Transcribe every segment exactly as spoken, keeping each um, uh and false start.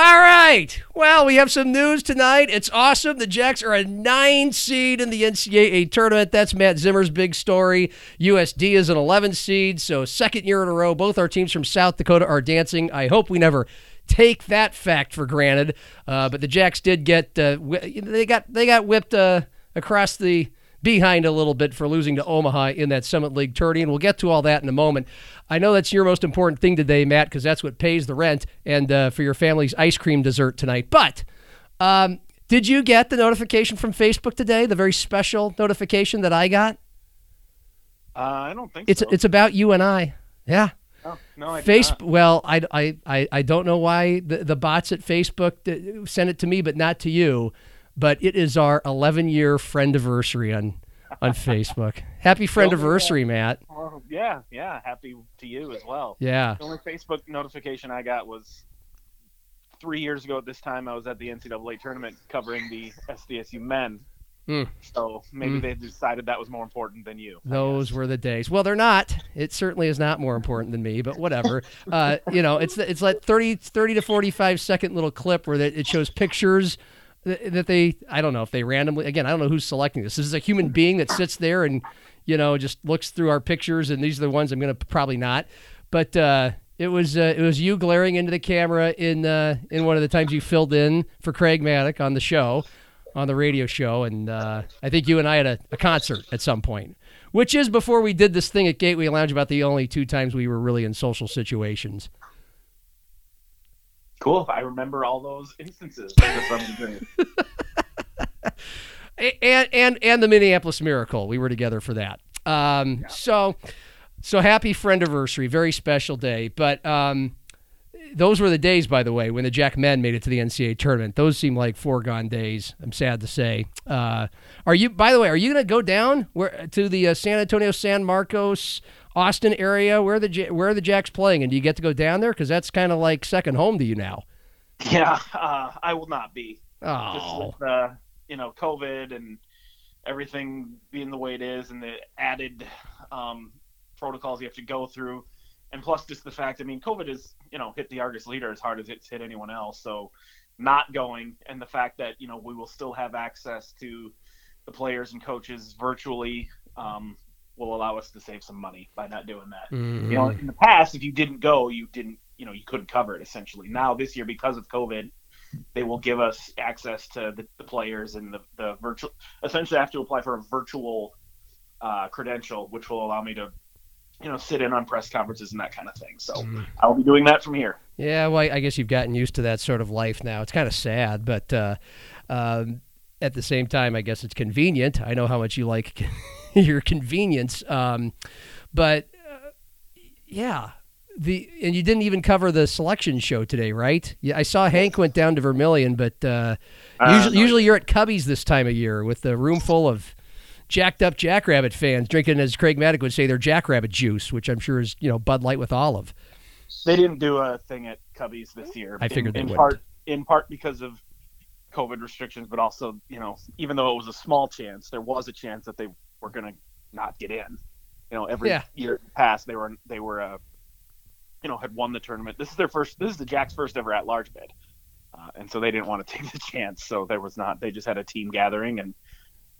All right. Well, we have some news tonight. It's awesome. The Jacks are a nine seed in the N C double A tournament. That's Matt Zimmer's big story. U S D is an eleven seed, so second year in a row. Both our teams from South Dakota are dancing. I hope we never take that fact for granted. Uh, but the Jacks did get uh, wh- they got they got whipped uh, across the behind a little bit for losing to Omaha in that Summit League tourney, and we'll get to all that in a moment. I know that's your most important thing today, Matt, because that's what pays the rent and uh, for your family's ice cream dessert tonight. But um, did you get the notification from Facebook today, the very special notification that I got? Uh, I don't think it's, so. It's about you and I. Yeah. No, no, I Facebook. Well, I, I, I, I don't know why the, the bots at Facebook sent it to me but not to you. But it is our eleven-year friendiversary on on Facebook. Happy friendiversary, Matt. Well, yeah, yeah. Happy to you as well. Yeah. The only Facebook notification I got was three years ago at this time. I was at the N C double A tournament covering the S D S U men. Mm. So maybe mm. they decided that was more important than you. Those were the days. Well, they're not. It certainly is not more important than me, but whatever. uh, you know, it's it's like thirty, thirty to forty-five second little clip where it shows pictures that they, I don't know if they randomly, again, I don't know who's selecting this. This is a human being that sits there and, you know, just looks through our pictures, and these are the ones I'm going to probably not. But uh, it was uh, it was you glaring into the camera in uh, in one of the times you filled in for Craig Maddock on the show, on the radio show, and uh, I think you and I had a, a concert at some point, which is before we did this thing at Gateway Lounge, about the only two times we were really in social situations. Cool. I remember all those instances. and, and and the Minneapolis Miracle. We were together for that. Um, yeah. So so happy friendiversary. Very special day. But um, those were the days, by the way, when the Jack men made it to the N C double A tournament. Those seem like foregone days, I'm sad to say. Uh, are you? By the way, are you going to go down where, to the uh, San Antonio, San Marcos, Austin area? Where the where are the Jacks playing, and do you get to go down there? Because that's kind of like second home to you now. Yeah, uh, I will not be. Oh, just with, uh, you know, COVID and everything being the way it is, and the added um, protocols you have to go through, and plus just the fact, I mean, COVID has, you know, hit the Argus Leader as hard as it's hit anyone else. So not going, and the fact that, you know, we will still have access to the players and coaches virtually. Um, will allow us to save some money by not doing that. Mm-hmm. You know, in the past, if you didn't go, you didn't, you know, you couldn't cover it essentially. Now this year, because of COVID, they will give us access to the, the players and the, the virtual, essentially I have to apply for a virtual uh, credential, which will allow me to, you know, sit in on press conferences and that kind of thing. So mm. I'll be doing that from here. Yeah. Well, I guess you've gotten used to that sort of life now. It's kind of sad, but uh, um, at the same time, I guess it's convenient. I know how much you like your convenience, um, but uh, yeah, the and you didn't even cover the selection show today, right? Yeah, I saw Hank went down to Vermilion, but uh, uh, usually, no. usually you're at Cubby's this time of year with a room full of jacked up Jackrabbit fans drinking, as Craig Maddock would say, their Jackrabbit juice, which I'm sure is, you know, Bud Light with olive. They didn't do a thing at Cubby's this year. I figured in, they in part in part because of COVID restrictions, but also, you know, even though it was a small chance, there was a chance that they we're gonna not get in. You know, every yeah. year past they were they were uh, you know, had won the tournament. This is their first. This is the Jacks' first ever at large bid, uh, and so they didn't want to take the chance. So there was not. They just had a team gathering, and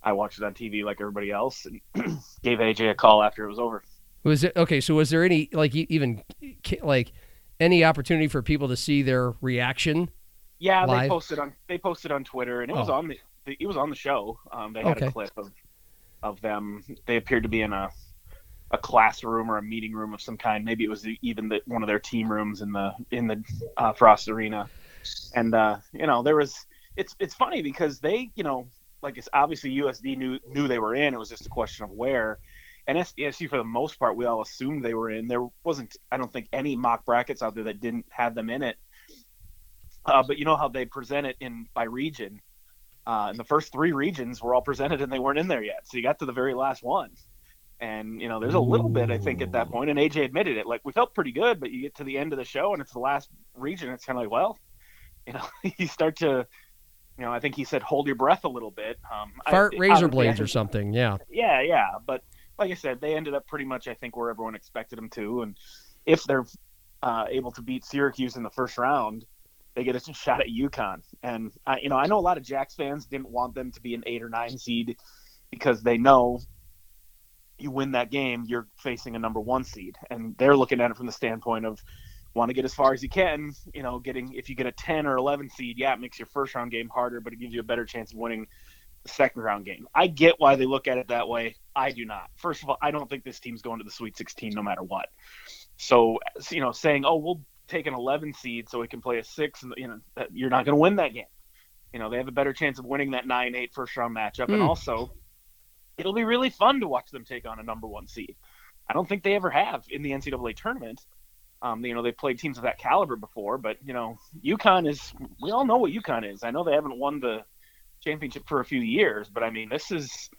I watched it on T V like everybody else, and gave A J a call after it was over. Was it okay? So was there any like even like any opportunity for people to see their reaction? Yeah, live? they posted on they posted on Twitter, and it oh. was on the it was on the show. Um, they had okay. a clip of. of them. They appeared to be in a a classroom or a meeting room of some kind. Maybe it was even the, one of their team rooms in the in the uh, Frost Arena. And uh, you know, there was it's it's funny because they, you know, like it's obviously U S D knew knew they were in. It was just a question of where. And S D S U, for the most part, we all assumed they were in. There wasn't, I don't think, any mock brackets out there that didn't have them in it. Uh, but you know how they present it in by region. Uh, and the first three regions were all presented and they weren't in there yet. So you got to the very last one. And, you know, there's a little bit, I think, at that point, and A J admitted it. Like, we felt pretty good, but you get to the end of the show and it's the last region. It's kind of like, well, you know, you start to, you know, I think he said, hold your breath a little bit. Um, Fart I, razor blades or something. Yeah. Yeah. Yeah. But like I said, they ended up pretty much, I think, where everyone expected them to. And if they're uh, able to beat Syracuse in the first round, they get a shot at UConn. And, I, you know, I know a lot of Jacks fans didn't want them to be an eight or nine seed because they know you win that game, you're facing a number one seed. And they're looking at it from the standpoint of want to get as far as you can. You know, getting if you get a ten or eleven seed, yeah, it makes your first round game harder, but it gives you a better chance of winning the second round game. I get why they look at it that way. I do not. First of all, I don't think this team's going to the Sweet sixteen no matter what. So, you know, saying, oh, we'll take an eleven seed so we can play a six, and you know, you're not going to win that game. You know, they have a better chance of winning that nine eight first round matchup. Mm. And also, it'll be really fun to watch them take on a number one seed. I don't think they ever have in the N C double A tournament. Um, you know, they've played teams of that caliber before, but, you know, UConn is – we all know what UConn is. I know they haven't won the championship for a few years, but, I mean, this is,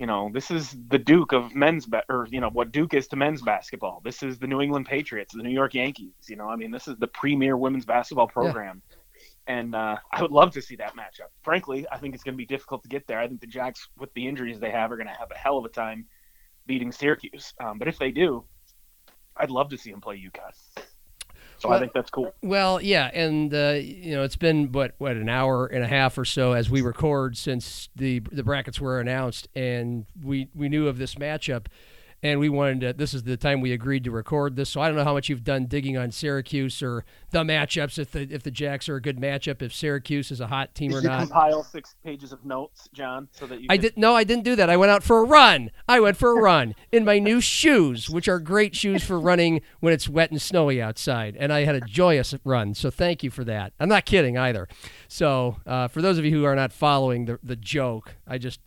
you know, this is the Duke of men's ba- – or, you know, what Duke is to men's basketball. This is the New England Patriots, the New York Yankees. You know, I mean, this is the premier women's basketball program. Yeah. And uh, I would love to see that matchup. Frankly, I think it's going to be difficult to get there. I think the Jacks, with the injuries they have, are going to have a hell of a time beating Syracuse. Um, but if they do, I'd love to see them play UConn. So well, I think that's cool. Well, yeah, and uh, you know, it's been what what an hour and a half or so as we record since the the brackets were announced, and we we knew of this matchup. And we wanted to, this is the time we agreed to record this, so I don't know how much you've done digging on Syracuse or the matchups, if the if the Jacks are a good matchup, if Syracuse is a hot team Did or not. Did you compile six pages of notes, John, so that you I could... did, No, I didn't do that. I went out for a run. I went for a run in my new shoes, which are great shoes for running when it's wet and snowy outside, and I had a joyous run, so thank you for that. I'm not kidding either. So uh, for those of you who are not following the, the joke, I just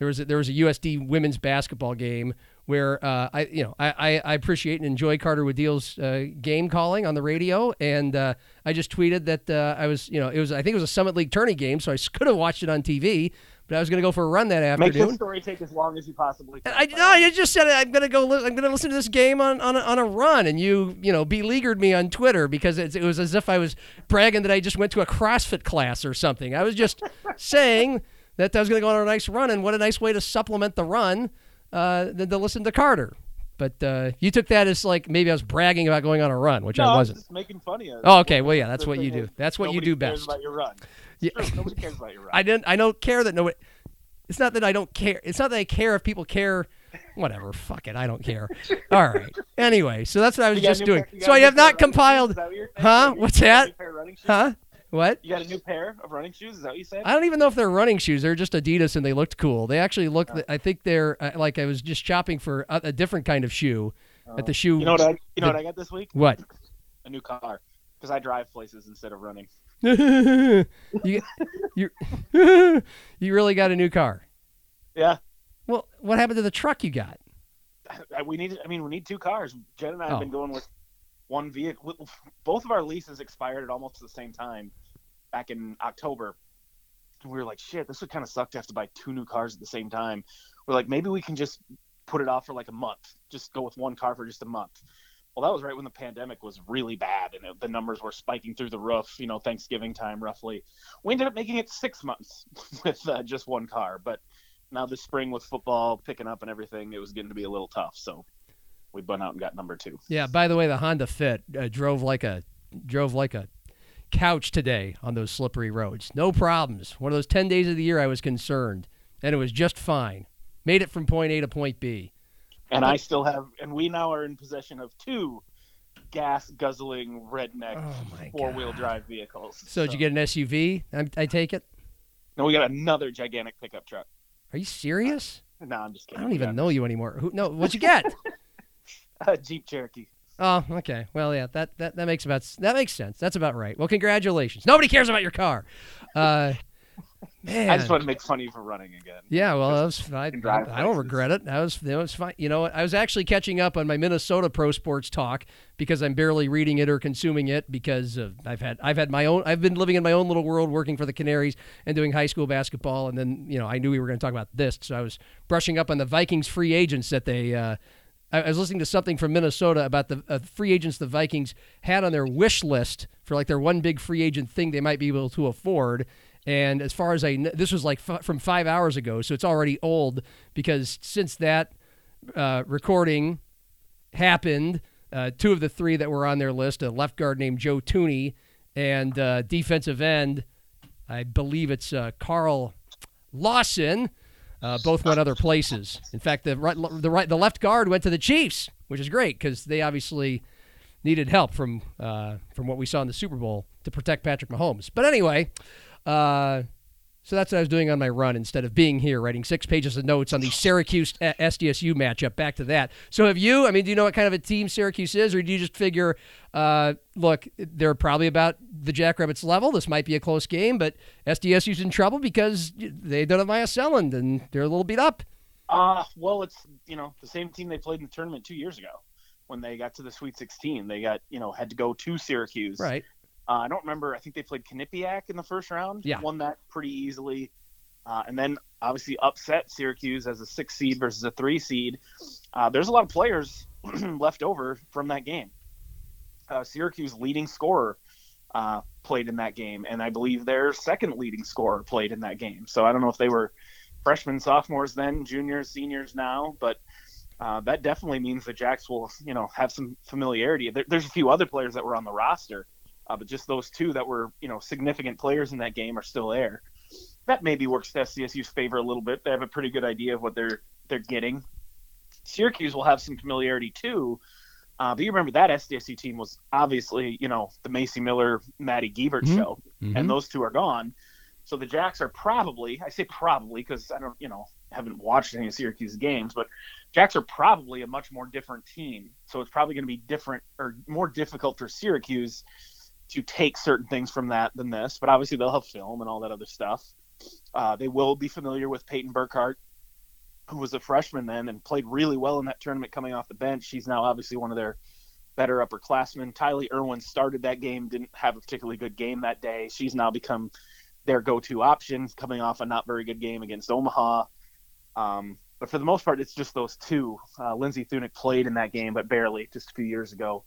there was a, there was a U S D women's basketball game where uh, I, you know, I, I appreciate and enjoy Carter Waddell's uh, game calling on the radio, and uh, I just tweeted that uh, I was, you know, it was I think it was a Summit League tourney game, so I could have watched it on T V, but I was going to go for a run that afternoon. Make this story take as long as you possibly can. I no, I just said I'm going to go. Li- I'm going to listen to this game on on a, on a run, and you, you know, beleaguered me on Twitter because it, it was as if I was bragging that I just went to a CrossFit class or something. I was just saying that I was going to go on a nice run, and what a nice way to supplement the run. Uh, than to listen to Carter. But uh, you took that as like maybe I was bragging about going on a run, which no, I wasn't. I was just making fun of you. Oh, okay. Well, yeah, that's what you do. That's what you do best. Nobody cares about your run. Yeah. True, nobody cares about your run. I didn't. I don't care that nobody. It's not that I don't care. It's not that I care if people care. Whatever. Fuck it. I don't care. All right. Anyway, so that's what I was just doing. Pair, so I have not compiled. Huh? What's that? Huh? What? You got a new pair of running shoes? Is that what you said? I don't even know if they're running shoes. They're just Adidas, and they looked cool. They actually looked. Oh. I think they're like I was just shopping for a, a different kind of shoe oh. at the shoe. You know what? I, you know the, what I got this week? What? A new car because I drive places instead of running. you you you really got a new car? Yeah. Well, what happened to the truck you got? I, we need. I mean, we need two cars. Jen and I oh. have been going with one vehicle. Both of our leases expired at almost the same time. Back in October, we were like, shit, this would kind of suck to have to buy two new cars at the same time. We're like, maybe we can just put it off for like a month, just go with one car for just a month. Well, that was right when the pandemic was really bad and it, the numbers were spiking through the roof, you know, Thanksgiving time roughly. We ended up making it six months with uh, just one car. But now this spring with football picking up and everything, it was getting to be a little tough. So we went out and got number two. Yeah, by the way, the Honda Fit uh, drove like a drove like a couch today on those slippery roads. No problems. One of those ten days of the year I was concerned, and it was just fine. Made it from point A to point B. And I still have, and we now are in possession of two gas-guzzling redneck oh four-wheel drive vehicles. So, so did you get an S U V, I, I take it? No, we got another gigantic pickup truck. Are you serious? Uh, no, I'm just kidding. I don't even know you anymore. Who? No, what'd you get? A Jeep Cherokee. Oh, okay. Well, yeah, that, that, that makes about that makes sense. That's about right. Well, congratulations. Nobody cares about your car. Uh, man. I just want to make fun of you for running again. Yeah, well, that was, I, I, I don't regret it. I was, that was fine. You know, I was actually catching up on my Minnesota pro sports talk because I'm barely reading it or consuming it because of, I've had I've had my own. I've been living in my own little world, working for the Canaries and doing high school basketball, and then you know I knew we were going to talk about this, so I was brushing up on the Vikings free agents that they. Uh, I was listening to something from Minnesota about the uh, free agents the Vikings had on their wish list for like their one big free agent thing they might be able to afford. And as far as I know, this was like f- from five hours ago, so it's already old because since that uh, recording happened, uh, two of the three that were on their list, a left guard named Joe Tooney and uh, defensive end, I believe it's uh, Carl Lawson. Uh, both went other places. In fact, the right, the right, the left guard went to the Chiefs, which is great because they obviously needed help from uh, from what we saw in the Super Bowl to protect Patrick Mahomes. But anyway, uh, so that's what I was doing on my run instead of being here writing six pages of notes on the Syracuse S D S U matchup. Back to that. So have you? I mean, do you know what kind of a team Syracuse is, or do you just figure, uh, look, they're probably about the Jackrabbits level. This might be a close game, but S D S U's in trouble because they don't have Maya Sellen and they're a little beat up. Uh, well, it's, you know, the same team they played in the tournament two years ago when they got to the Sweet sixteen. They got, you know, had to go to Syracuse. Right. Uh, I don't remember. I think they played Quinnipiac in the first round. Yeah. Won that pretty easily. Uh, and then obviously upset Syracuse as a six seed versus a three seed. Uh, there's a lot of players left over from that game. Uh, Syracuse leading scorer uh, played in that game. And I believe their second leading scorer played in that game. So I don't know if they were freshmen, sophomores then, juniors, seniors now, but uh, that definitely means the Jacks will, you know, have some familiarity. There, there's a few other players that were on the roster. Uh, but just those two that were, you know, significant players in that game are still there. That maybe works to S D S U's favor a little bit. They have a pretty good idea of what they're they're getting. Syracuse will have some familiarity too. Uh, but you remember that S D S U team was obviously, you know, the Macy Miller, Maddie Giebert mm-hmm. show, mm-hmm. and those two are gone. So the Jacks are probably, I say probably because I don't, you know, haven't watched any of Syracuse games, but Jacks are probably a much more different team. So it's probably going to be different or more difficult for Syracuse to take certain things from that than this, but obviously they'll have film and all that other stuff. Uh, they will be familiar with Peyton Burkhart, who was a freshman then and played really well in that tournament coming off the bench. She's now obviously one of their better upperclassmen. Tylee Irwin started that game, didn't have a particularly good game that day. She's now become their go-to option coming off a not very good game against Omaha. Um, but for the most part, it's just those two. Uh, Lindsay Thunick played in that game, but barely, just a few years ago.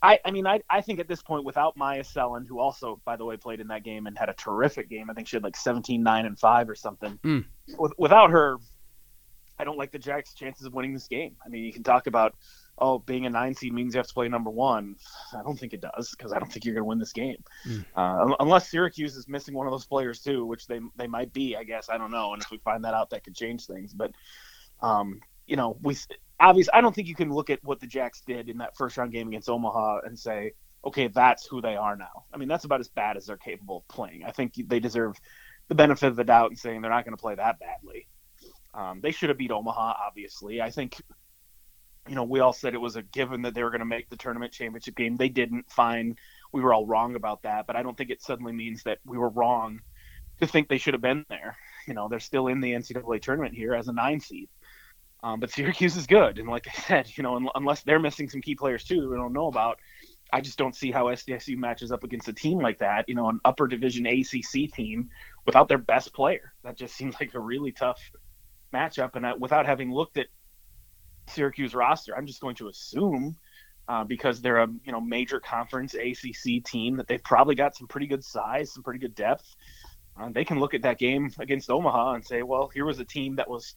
I, I mean, I I think at this point, without Maya Sellen, who also, by the way, played in that game and had a terrific game. I think she had like seventeen, nine, and five or something. Mm. With, without her, I don't like the Jacks' chances of winning this game. I mean, you can talk about, oh, being a nine seed means you have to play number one. I don't think it does because I don't think you're going to win this game. Mm. Uh, unless Syracuse is missing one of those players too, which they they might be, I guess. I don't know. And if we find that out, that could change things. But, um, you know, we – obviously, I don't think you can look at what the Jacks did in that first round game against Omaha and say, okay, that's who they are now. I mean, that's about as bad as they're capable of playing. I think they deserve the benefit of the doubt in saying they're not going to play that badly. Um, they should have beat Omaha, obviously. I think, you know, we all said it was a given that they were going to make the tournament championship game. They didn't. Fine. We were all wrong about that, but I don't think it suddenly means that we were wrong to think they should have been there. You know, they're still in the N C double A tournament here as a nine seed. Um, but Syracuse is good, and like I said, you know, un- unless they're missing some key players too that we don't know about, I just don't see how S D S U matches up against a team like that. You know, an upper division A C C team without their best player. That just seems like a really tough matchup. And I, without having looked at Syracuse roster, I'm just going to assume uh, because they're a you know major conference A C C team that they've probably got some pretty good size, some pretty good depth. Uh, they can look at that game against Omaha and say, well, here was a team that was,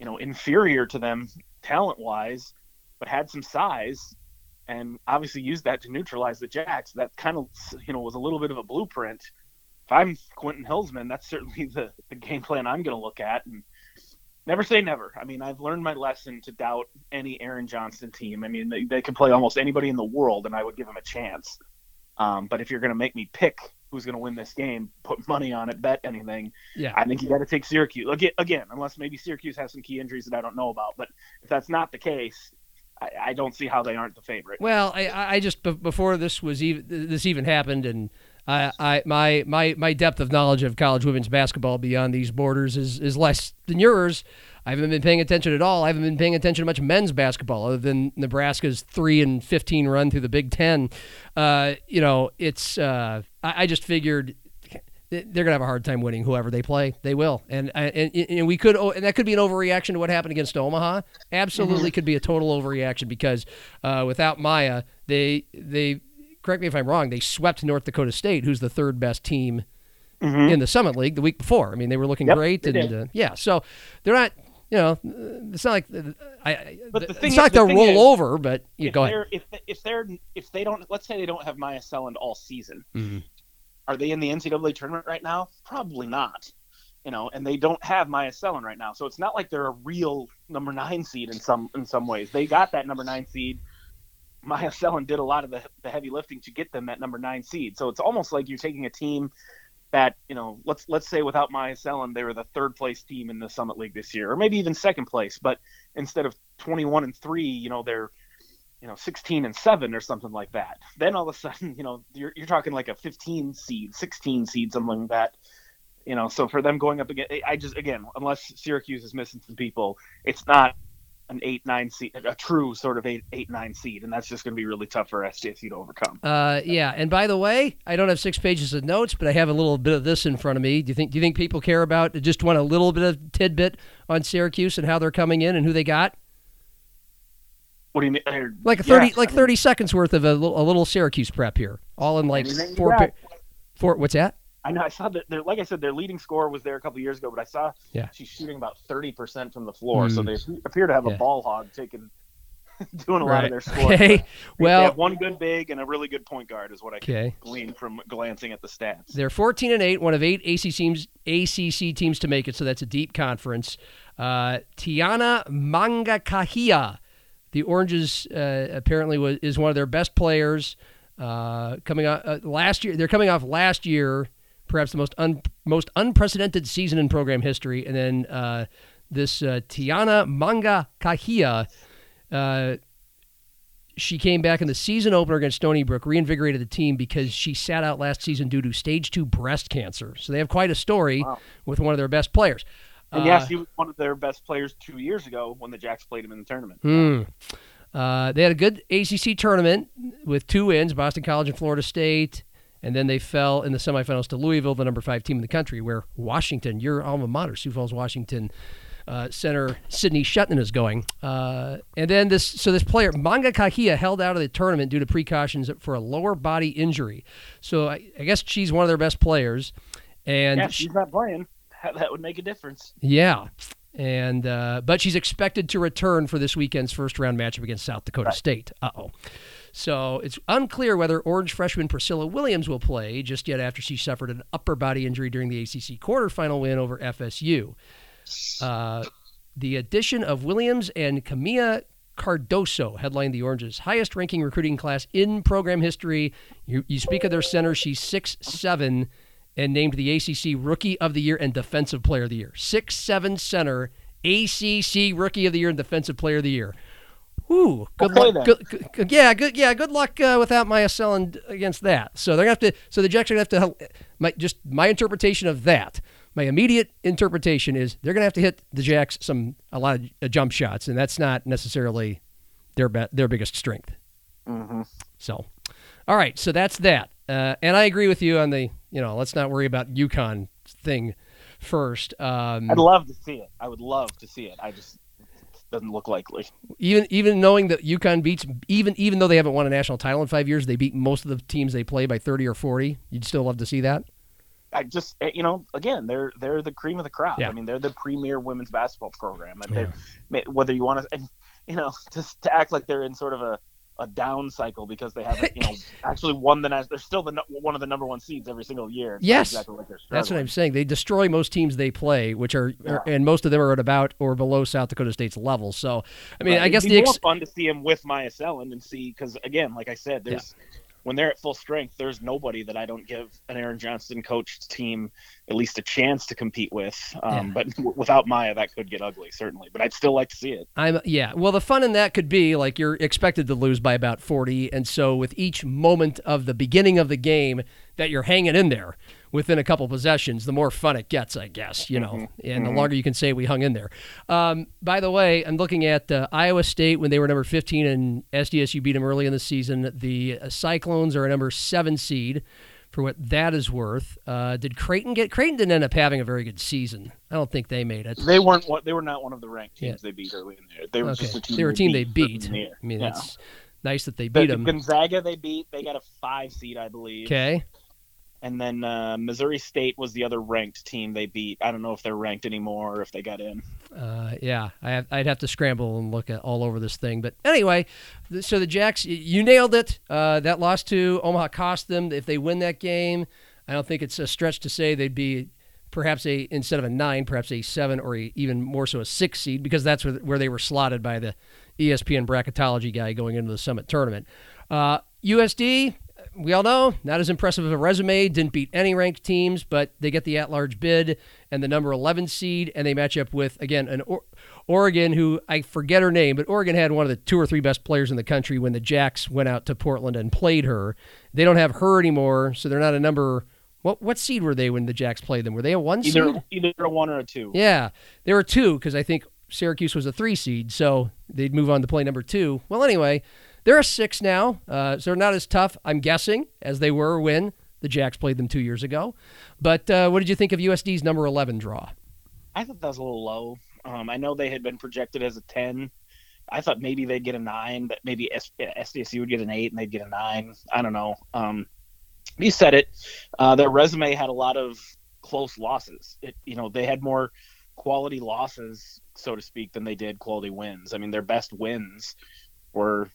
you know, inferior to them talent-wise, but had some size and obviously used that to neutralize the Jacks. That kind of, you know, was a little bit of a blueprint. If I'm Quentin Hillsman, that's certainly the, the game plan I'm going to look at. And never say never. I mean, I've learned my lesson to doubt any Aaron Johnston team. I mean, they, they can play almost anybody in the world, and I would give them a chance. Um, but if you're going to make me pick who's going to win this game, put money on it, bet anything. Yeah. I think you got to take Syracuse again, unless maybe Syracuse has some key injuries that I don't know about. But if that's not the case, I, I don't see how they aren't the favorite. Well, I, I just before this was even this even happened, and I, I my my my depth of knowledge of college women's basketball beyond these borders is is less than yours. I haven't been paying attention at all. I haven't been paying attention to much men's basketball other than Nebraska's three and fifteen run through the Big Ten. Uh, you know, it's uh, I, I just figured they're gonna have a hard time winning whoever they play. They will, and and and we could and that could be an overreaction to what happened against Omaha. Absolutely, could be a total overreaction because uh, without Maya, they they correct me if I'm wrong. They swept North Dakota State, who's the third best team mm-hmm. in the Summit League the week before. I mean, they were looking yep, great, and uh, yeah, so they're not. you know, it's not like I. But the thing it's not is, like the they'll roll is, over, but you yeah, go ahead. If they, if they're if they don't, let's say they don't have Maya Sellen all season, mm-hmm. are they in the N C double A tournament right now? Probably not. You know, and they don't have Maya Sellen right now, so it's not like they're a real number nine seed in some in some ways. They got that number nine seed. Maya Sellen did a lot of the, the heavy lifting to get them that number nine seed. So it's almost like you're taking a team that, you know, let's let's say without Maya Sellen, they were the third place team in the Summit League this year, or maybe even second place. But instead of twenty-one and three, you know, they're, you know, sixteen and seven or something like that. Then all of a sudden, you know, you're, you're talking like a fifteen seed, sixteen seed, something like that. You know, so for them going up again, I just, again, unless Syracuse is missing some people, it's not an eight nine seed, a true sort of eight, eight nine seed, and that's just going to be really tough for S D S U to overcome. Uh, yeah, and by the way, I don't have six pages of notes, but I have a little bit of this in front of me. Do you think Do you think people care about, just want a little bit of tidbit on Syracuse and how they're coming in and who they got? What do you mean? Uh, like a thirty, yeah, like I mean, thirty seconds worth of a, a little Syracuse prep here, all in like four, yeah. four. What's that? I know. I saw that. Like I said, their leading scorer was there a couple of years ago, but I saw yeah. she's shooting about thirty percent from the floor. Mm. So they appear to have yeah. a ball hog taking, doing a right. lot of their scoring. Okay. Well, they have one good big and a really good point guard is what I okay. can glean from glancing at the stats. They're fourteen and eight, one of eight A C C teams, A C C teams to make it. So that's a deep conference. Uh, Tiana Mangakahia, the Oranges, uh, apparently was, is one of their best players. Uh, coming off uh, last year, they're coming off last year. Perhaps the most un, most unprecedented season in program history. And then uh, this uh, Tiana Mangakahia, uh, she came back in the season opener against Stony Brook, reinvigorated the team because she sat out last season due to stage two breast cancer. So they have quite a story wow. with one of their best players. And yes, uh, he was one of their best players two years ago when the Jacks played him in the tournament. Hmm. Uh, they had a good A C C tournament with two wins, Boston College and Florida State. And then they fell in the semifinals to Louisville, the number five team in the country, where Washington, your alma mater, Sioux Falls, Washington, uh, center Sidney Shetton is going. Uh, and then this, so this player, Mangakahia, held out of the tournament due to precautions for a lower body injury. So I, I guess she's one of their best players. And yeah, she's not playing. That would make a difference. Yeah. And uh, but she's expected to return for this weekend's first round matchup against South Dakota right. State. Uh-oh. So it's unclear whether Orange freshman Priscilla Williams will play just yet after she suffered an upper body injury during the A C C quarterfinal win over F S U. Uh, the addition of Williams and Camilla Cardoso headlined the Orange's highest-ranking recruiting class in program history. You, you speak of their center. She's six seven and named the A C C Rookie of the Year and Defensive Player of the Year. six seven center, A C C Rookie of the Year and Defensive Player of the Year. Ooh, good okay, luck. Good, good, good, yeah, good. Yeah, good luck uh, without Maya Sellen against that. So they're gonna have to. So the Jacks are gonna have to. My, just my interpretation of that. My immediate interpretation is they're gonna have to hit the Jacks some a lot of uh, jump shots, and that's not necessarily their be, their biggest strength. Mm-hmm. So, all right. So that's that. Uh, and I agree with you on the. You know, let's not worry about UConn thing first. Um, I'd love to see it. I would love to see it. I just. Doesn't look likely. Even even knowing that UConn beats, even even though they haven't won a national title in five years, they beat most of the teams they play by thirty or forty. You'd still love to see that? I just, you know, again, they're they're the cream of the crop. Yeah. I mean, they're the premier women's basketball program. And yeah. they, whether you want to, you know, just to act like they're in sort of a, a down cycle because they haven't, you know, actually won the national. They're still the one of the number one seeds every single year. Yes, exactly like that's what I'm saying. They destroy most teams they play, which are, yeah. and most of them are at about or below South Dakota State's level. So, I mean, uh, I guess the ex- more fun to see them with Maya Sellen and see because again, like I said, there's yeah. when they're at full strength, there's nobody that I don't give an Aaron Johnston coached team at least a chance to compete with. Um, yeah. But without Maya, that could get ugly, certainly. But I'd still like to see it. I'm yeah. Well, the fun in that could be, like, you're expected to lose by about forty. And so with each moment of the beginning of the game that you're hanging in there within a couple possessions, the more fun it gets, I guess, you know, mm-hmm. and mm-hmm. the longer you can say we hung in there. Um, by the way, I'm looking at uh, Iowa State when they were number fifteen and S D S U beat them early in the season. The uh, Cyclones are a number seven seed. For what that is worth, uh, did Creighton get? Creighton didn't end up having a very good season. I don't think they made it. They weren't. They were not one of the ranked teams yeah. they beat early in the year. They were okay. just a team. They were a team they beat. beat. I mean, yeah. it's nice that they beat the, them. Gonzaga they beat. They got a five seed, I believe. Okay. And then uh, Missouri State was the other ranked team they beat. I don't know if they're ranked anymore or if they got in. Uh, yeah, I have, I'd have to scramble and look at all over this thing. But anyway, so the Jacks, you nailed it. Uh, that loss to Omaha cost them. If they win that game, I don't think it's a stretch to say they'd be perhaps a instead of a nine, perhaps a seven or a, even more so a six seed, because that's where, where they were slotted by the E S P N bracketology guy going into the Summit tournament. Uh, U S D, we all know, not as impressive of a resume, didn't beat any ranked teams, but they get the at-large bid and the number eleven seed, and they match up with, again, an o- Oregon who, I forget her name, but Oregon had one of the two or three best players in the country when the Jacks went out to Portland and played her. They don't have her anymore, so they're not a number... What what seed were they when the Jacks played them? Were they a one seed? Either, either a one or a two. Yeah, they were two, because I think Syracuse was a three seed, so they'd move on to play number two. Well, anyway... They're a six now, uh, so they're not as tough, I'm guessing, as they were when the Jacks played them two years ago. But uh, what did you think of U S D's number eleven draw? I thought that was a little low. Um, I know they had been projected as a ten. I thought maybe they'd get a nine, that maybe S- S D S U would get an eight and they'd get a nine. I don't know. Um, you said it. Uh, their resume had a lot of close losses. It, you know, they had more quality losses, so to speak, than they did quality wins. I mean, their best wins were...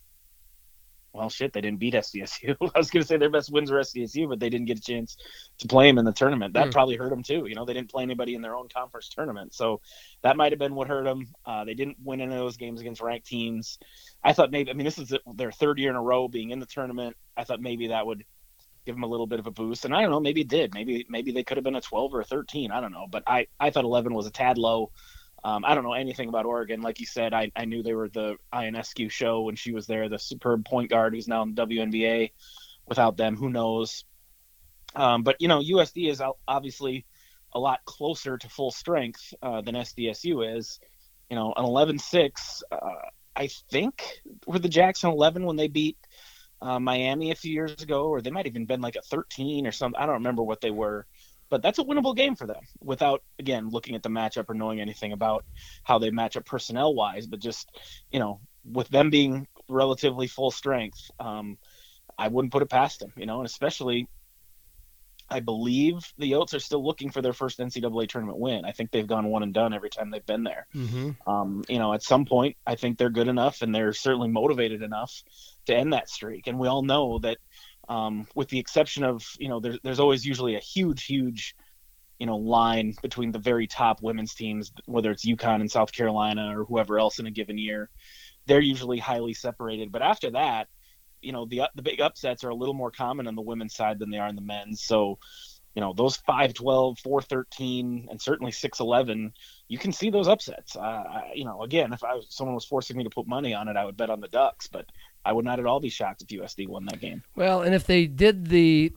Well, shit, they didn't beat S D S U. I was going to say their best wins were S D S U, but they didn't get a chance to play them in the tournament. That mm. probably hurt them, too. You know, they didn't play anybody in their own conference tournament. So that might have been what hurt them. Uh, they didn't win any of those games against ranked teams. I thought maybe – I mean, this is their third year in a row being in the tournament. I thought maybe that would give them a little bit of a boost. And I don't know, maybe it did. Maybe maybe they could have been a twelve or a thirteen. I don't know. But I, I thought eleven was a tad low. Um, I don't know anything about Oregon. Like you said, I, I knew they were the I N S Q show when she was there, the superb point guard who's now in the W N B A. Without them, who knows? Um, but, you know, U S D is obviously a lot closer to full strength uh, than S D S U is. You know, an eleven six, uh, I think, were the Jacks an eleven when they beat uh, Miami a few years ago, or they might have even been like a thirteen or something. I don't remember what they were. But that's a winnable game for them without, again, looking at the matchup or knowing anything about how they match up personnel-wise. But just, you know, with them being relatively full strength, um, I wouldn't put it past them, you know, and especially I believe the Yotes are still looking for their first N C double A tournament win. I think they've gone one and done every time they've been there. Mm-hmm. Um, you know, at some point, I think they're good enough and they're certainly motivated enough to end that streak. And we all know that, Um, with the exception of, you know, there, there's always usually a huge, huge, you know, line between the very top women's teams, whether it's UConn and South Carolina or whoever else in a given year. They're usually highly separated. But after that, you know, the the big upsets are a little more common on the women's side than they are on the men's. So, you know, those five twelve, four thirteen, and certainly six eleven, you can see those upsets. Uh, I, you know, again, if I was, someone was forcing me to put money on it, I would bet on the Ducks. But I would not at all be shocked if U S D won that game. Well, and if they did the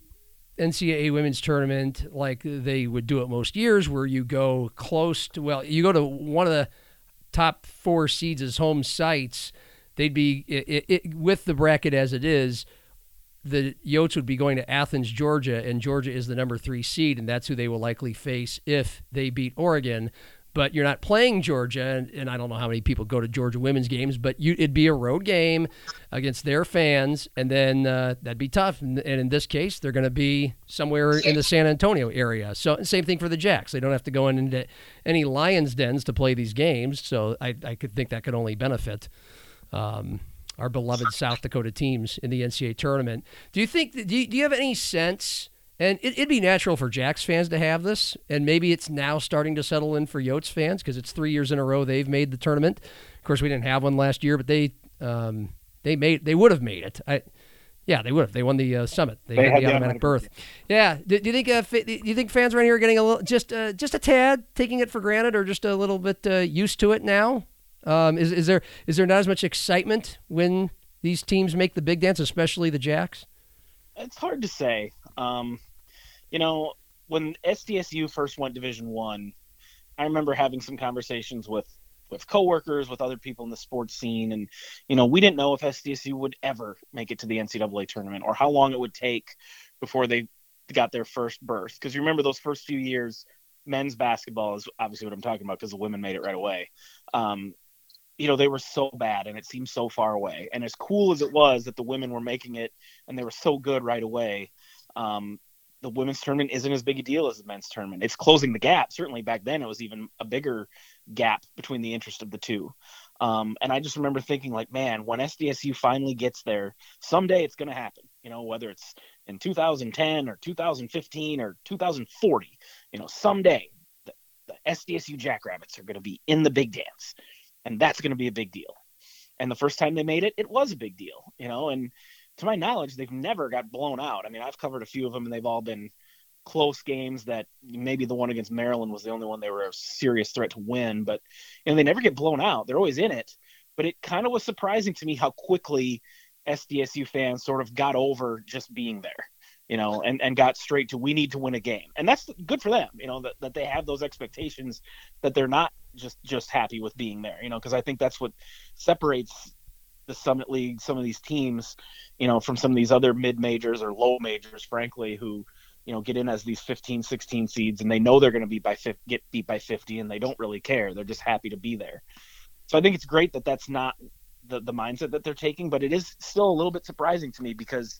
N C double A women's tournament like they would do it most years, where you go close to, well, you go to one of the top four seeds as home sites, they'd be, it, it, with the bracket as it is, the Yotes would be going to Athens, Georgia, and Georgia is the number three seed, and that's who they will likely face if they beat Oregon. But you're not playing Georgia, and, and I don't know how many people go to Georgia women's games, but you, it'd be a road game against their fans, and then uh, that'd be tough. And, and in this case, they're going to be somewhere in the San Antonio area. So same thing for the Jacks. They don't have to go into any Lions dens to play these games, so I, I could think that could only benefit um, our beloved South Dakota teams in the N C double A tournament. Do you think – do you, do you have any sense – and it, it'd be natural for Jacks fans to have this, and maybe it's now starting to settle in for Yotes fans because it's three years in a row they've made the tournament. Of course, we didn't have one last year, but they um, they made they would have made it. I, yeah, they would have. They won the uh, Summit. They, they had the automatic berth. Yeah. Do, do you think uh, fa- do you think fans around here are getting a little just uh, just a tad taking it for granted, or just a little bit uh, used to it now? Um, is is there is there not as much excitement when these teams make the big dance, especially the Jacks? It's hard to say. Um, you know, when S D S U first went Division One, I, I remember having some conversations with, with coworkers, with other people in the sports scene. And, you know, we didn't know if S D S U would ever make it to the N C double A tournament or how long it would take before they got their first berth. Because you remember those first few years, men's basketball is obviously what I'm talking about because the women made it right away. Um, you know, they were so bad and it seemed so far away. And as cool as it was that the women were making it and they were so good right away, um, the women's tournament isn't as big a deal as the men's tournament. It's closing the gap. Certainly back then it was even a bigger gap between the interest of the two. Um, and I just remember thinking, like, man, when S D S U finally gets there, someday it's going to happen, you know, whether it's in two thousand ten or two thousand fifteen or two thousand forty, you know, someday the, the S D S U Jackrabbits are going to be in the big dance, and that's going to be a big deal. And the first time they made it, it was a big deal, you know, and to my knowledge, they've never got blown out. I mean, I've covered a few of them, and they've all been close games that maybe the one against Maryland was the only one they were a serious threat to win, but you know, they never get blown out. They're always in it. But it kind of was surprising to me how quickly S D S U fans sort of got over just being there, you know, and, and got straight to, we need to win a game. And that's good for them, you know, that, that they have those expectations, that they're not just, just happy with being there, you know, because I think that's what separates the Summit League, some of these teams, you know, from some of these other mid-majors or low majors, frankly, who, you know, get in as these fifteen, sixteen seeds, and they know they're going to be by get beat by fifty, and they don't really care. They're just happy to be there. So I think it's great that that's not the, the mindset that they're taking, but it is still a little bit surprising to me, because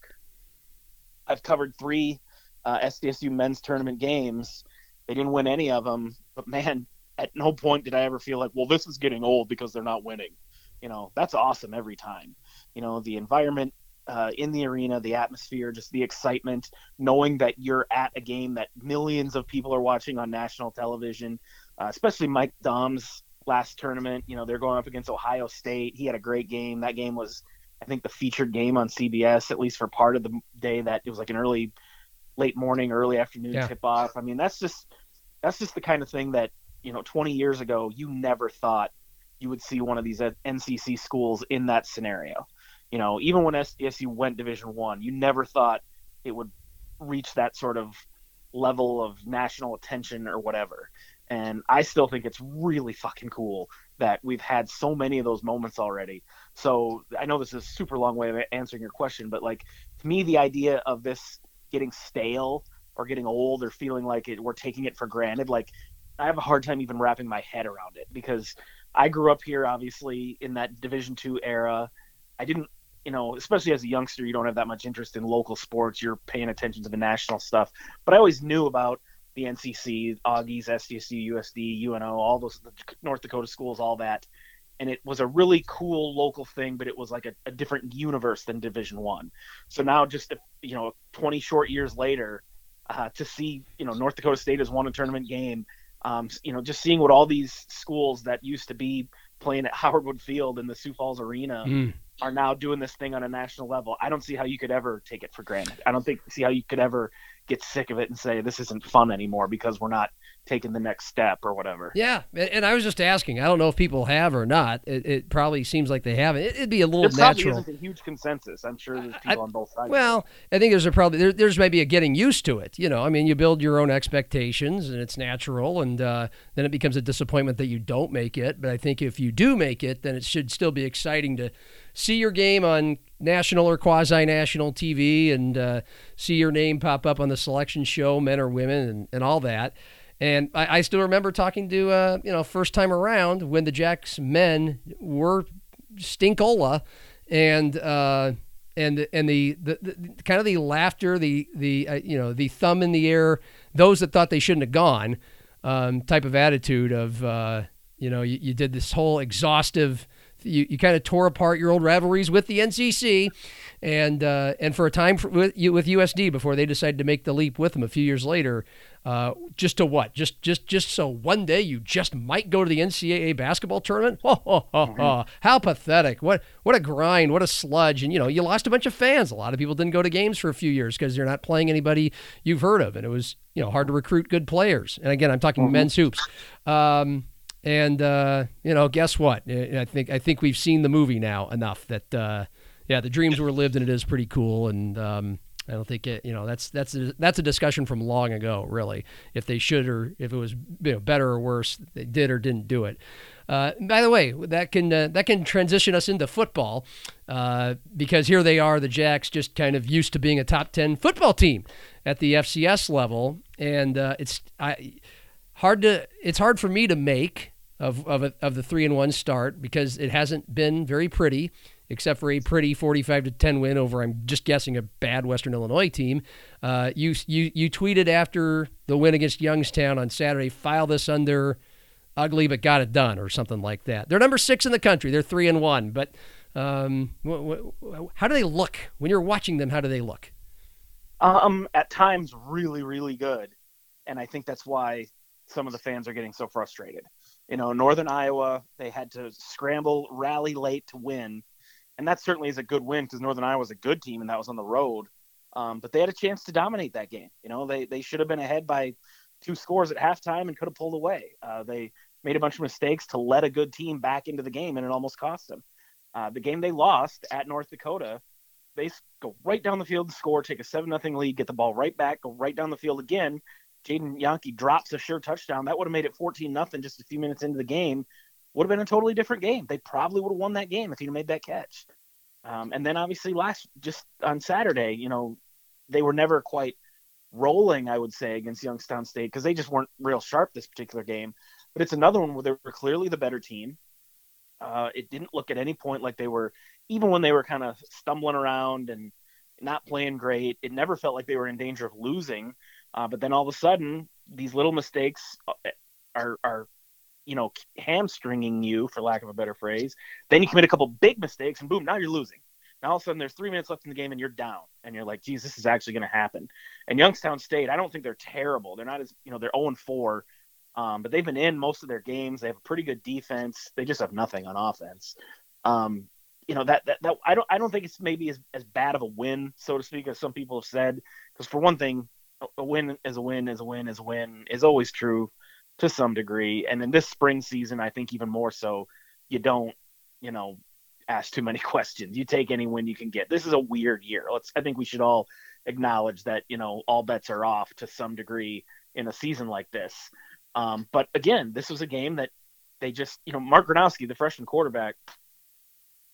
I've covered three uh, S D S U men's tournament games. They didn't win any of them, but man, at no point did I ever feel like, well, this is getting old because they're not winning. You know, that's awesome every time. You know, the environment, Uh, in the arena, the atmosphere, just the excitement, knowing that you're at a game that millions of people are watching on national television, uh, especially Mike Dom's last tournament. You know, they're going up against Ohio State. He had a great game. That game was, I think, the featured game on C B S, at least for part of the day. That it was like an early, late morning, early afternoon yeah. tip-off. I mean, that's just that's just the kind of thing that, you know, twenty years ago, you never thought you would see one of these N C C schools in that scenario. You know, even when S D S U went Division One, you never thought it would reach that sort of level of national attention or whatever. And I still think it's really fucking cool that we've had so many of those moments already. So I know this is a super long way of answering your question, but like, to me, the idea of this getting stale or getting old or feeling like it, we're taking it for granted, like, I have a hard time even wrapping my head around it, because I grew up here, obviously, in that Division Two era. I didn't, you know, especially as a youngster, you don't have that much interest in local sports. You're paying attention to the national stuff. But I always knew about the N C C, Augies, S D S U, U S D, U N O, all those North Dakota schools, all that. And it was a really cool local thing, but it was like a, a different universe than Division One. So now, just, you know, twenty short years later, uh, to see, you know, North Dakota State has won a tournament game, um, you know, just seeing what all these schools that used to be playing at Howard Wood Field in the Sioux Falls Arena mm. are now doing this thing on a national level. I don't see how you could ever take it for granted. I don't think see how you could ever get sick of it and say, this isn't fun anymore because we're not taking the next step or whatever. Yeah. And I was just asking, I don't know if people have or not. It, it probably seems like they haven't. It, it'd be a little there natural. There isn't a huge consensus. I'm sure there's people I, on both sides. Well, I think there's a probably, there, there's maybe a getting used to it. You know, I mean, you build your own expectations and it's natural. And uh, then it becomes a disappointment that you don't make it. But I think if you do make it, then it should still be exciting to see your game on national or quasi-national T V and uh, see your name pop up on the selection show, men or women, and, and all that. And I, I still remember talking to, uh, you know, first time around when the Jacks men were stinkola, and uh, and and the, the, the kind of the laughter, the, the uh, you know, the thumb in the air, those that thought they shouldn't have gone um, type of attitude of, uh, you know, you, you did this whole exhaustive You, you kind of tore apart your old rivalries with the N C C and uh, and for a time for, with, with U S D before they decided to make the leap with them a few years later, uh, just to what? Just just just so one day you just might go to the N C A A basketball tournament? Ho, ho, ho, ho. How pathetic. What what a grind. What a sludge. And, you know, you lost a bunch of fans. A lot of people didn't go to games for a few years because they're not playing anybody you've heard of. And it was, you know, hard to recruit good players. And, again, I'm talking mm-hmm. men's hoops. Um And, uh, you know, guess what? I think I think we've seen the movie now enough that, uh, yeah, the dreams were lived and it is pretty cool. And um, I don't think, it, you know, that's that's a, that's a discussion from long ago, really. If they should or if it was, you know, better or worse, they did or didn't do it. Uh, by the way, that can uh, that can transition us into football uh, because here they are, the Jacks, just kind of used to being a top ten football team at the F C S level. And uh, it's I hard to it's hard for me to make. Of of, a, of the three and one start because it hasn't been very pretty. except for a pretty forty-five to ten win over, I'm just guessing, a bad Western Illinois team. Uh, you, you you tweeted after the win against Youngstown on Saturday, "File this under ugly but got it done," or something like that. They're number six in the country. They're three and one. But um, wh- wh- how do they look? When you're watching them, how do they look? Um, at times, really, really good. And I think that's why some of the fans are getting so frustrated. You know, Northern Iowa, they had to scramble, rally late to win. And that certainly is a good win because Northern Iowa was a good team and that was on the road. Um, but they had a chance to dominate that game. You know, they, they should have been ahead by two scores at halftime and could have pulled away. Uh, they made a bunch of mistakes to let a good team back into the game, and it almost cost them. Uh, the game they lost at North Dakota, they go right down the field to score, take a seven nothing lead, get the ball right back, go right down the field again. Jaden Yankee drops a sure touchdown. That would have made it fourteen nothing just a few minutes into the game. Would have been a totally different game. They probably would have won that game if he'd made that catch. Um, and then obviously last, just on Saturday, you know, they were never quite rolling, I would say, against Youngstown State because they just weren't real sharp this particular game. But it's another one where they were clearly the better team. Uh, it didn't look at any point like they were, even when they were kind of stumbling around and not playing great, it never felt like they were in danger of losing. Uh, but then all of a sudden, these little mistakes are, are, you know, hamstringing you, for lack of a better phrase. Then you commit a couple big mistakes, and boom, now you're losing. Now all of a sudden, there's three minutes left in the game, and you're down. And you're like, geez, this is actually going to happen. And Youngstown State, I don't think they're terrible. They're not as, you know, they're oh and four, um, but they've been in most of their games. They have a pretty good defense. They just have nothing on offense. Um, you know, that, that, that I don't, I don't think it's maybe as, as bad of a win, so to speak, as some people have said. Because for one thing, a win is a win is a win is a win is always true to some degree. And in this spring season, I think even more so, you don't, you know, ask too many questions. You take any win you can get. This is a weird year. Let's, I think we should all acknowledge that, you know, all bets are off to some degree in a season like this. Um, but again, this was a game that they just, you know, Mark Gronowski, the freshman quarterback,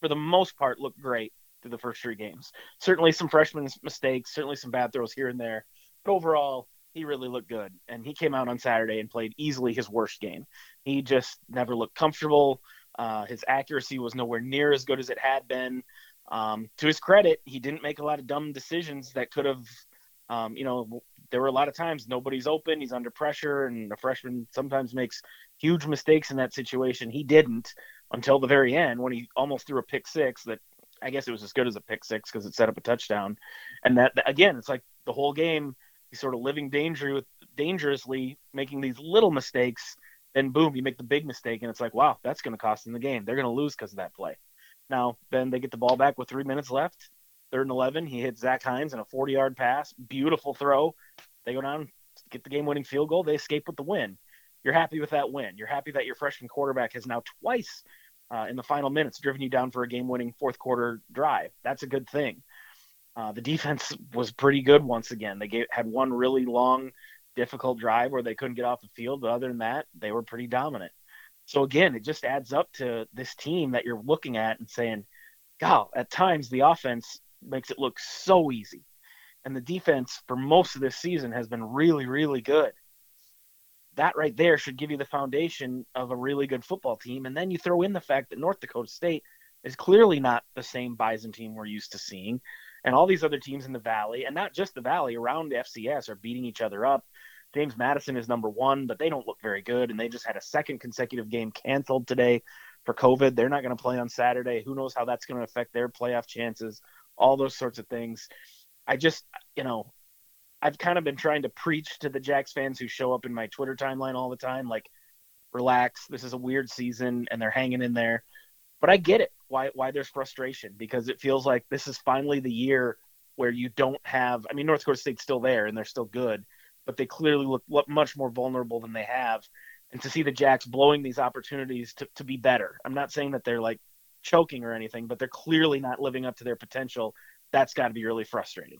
for the most part looked great through the first three games. Certainly some freshman mistakes, certainly some bad throws here and there. But overall, he really looked good, and he came out on Saturday and played easily his worst game. He just never looked comfortable. Uh, his accuracy was nowhere near as good as it had been. Um, to his credit, he didn't make a lot of dumb decisions that could have, um, you know, there were a lot of times nobody's open, he's under pressure, and a freshman sometimes makes huge mistakes in that situation. He didn't until the very end when he almost threw a pick six that I guess it was as good as a pick six because it set up a touchdown. And that, again, it's like the whole game – he's sort of living danger with, dangerously, making these little mistakes, then boom, you make the big mistake, and it's like, wow, that's going to cost them the game. They're going to lose because of that play. Now, then they get the ball back with three minutes left, third and eleven. He hits Zach Hines in a forty-yard pass, beautiful throw. They go down, get the game-winning field goal. They escape with the win. You're happy with that win. You're happy that your freshman quarterback has now twice uh, in the final minutes driven you down for a game-winning fourth-quarter drive. That's a good thing. Uh, the defense was pretty good once again. They gave, had one really long, difficult drive where they couldn't get off the field. But other than that, they were pretty dominant. So, again, it just adds up to this team that you're looking at and saying, God, at times the offense makes it look so easy. And the defense for most of this season has been really, really good. That right there should give you the foundation of a really good football team. And then you throw in the fact that North Dakota State is clearly not the same Bison team we're used to seeing. And all these other teams in the Valley, and not just the Valley, around the F C S are beating each other up. James Madison is number one, but they don't look very good, and they just had a second consecutive game canceled today for COVID. They're not going to play on Saturday. Who knows how that's going to affect their playoff chances, all those sorts of things. I just, you know, I've kind of been trying to preach to the Jacks fans who show up in my Twitter timeline all the time, like, relax, this is a weird season, and they're hanging in there. But I get it, why why there's frustration, because it feels like this is finally the year where you don't have – I mean, North Dakota State's still there, and they're still good, but they clearly look, look much more vulnerable than they have. And to see the Jacks blowing these opportunities to, to be better. I'm not saying that they're, like, choking or anything, but they're clearly not living up to their potential. That's got to be really frustrating.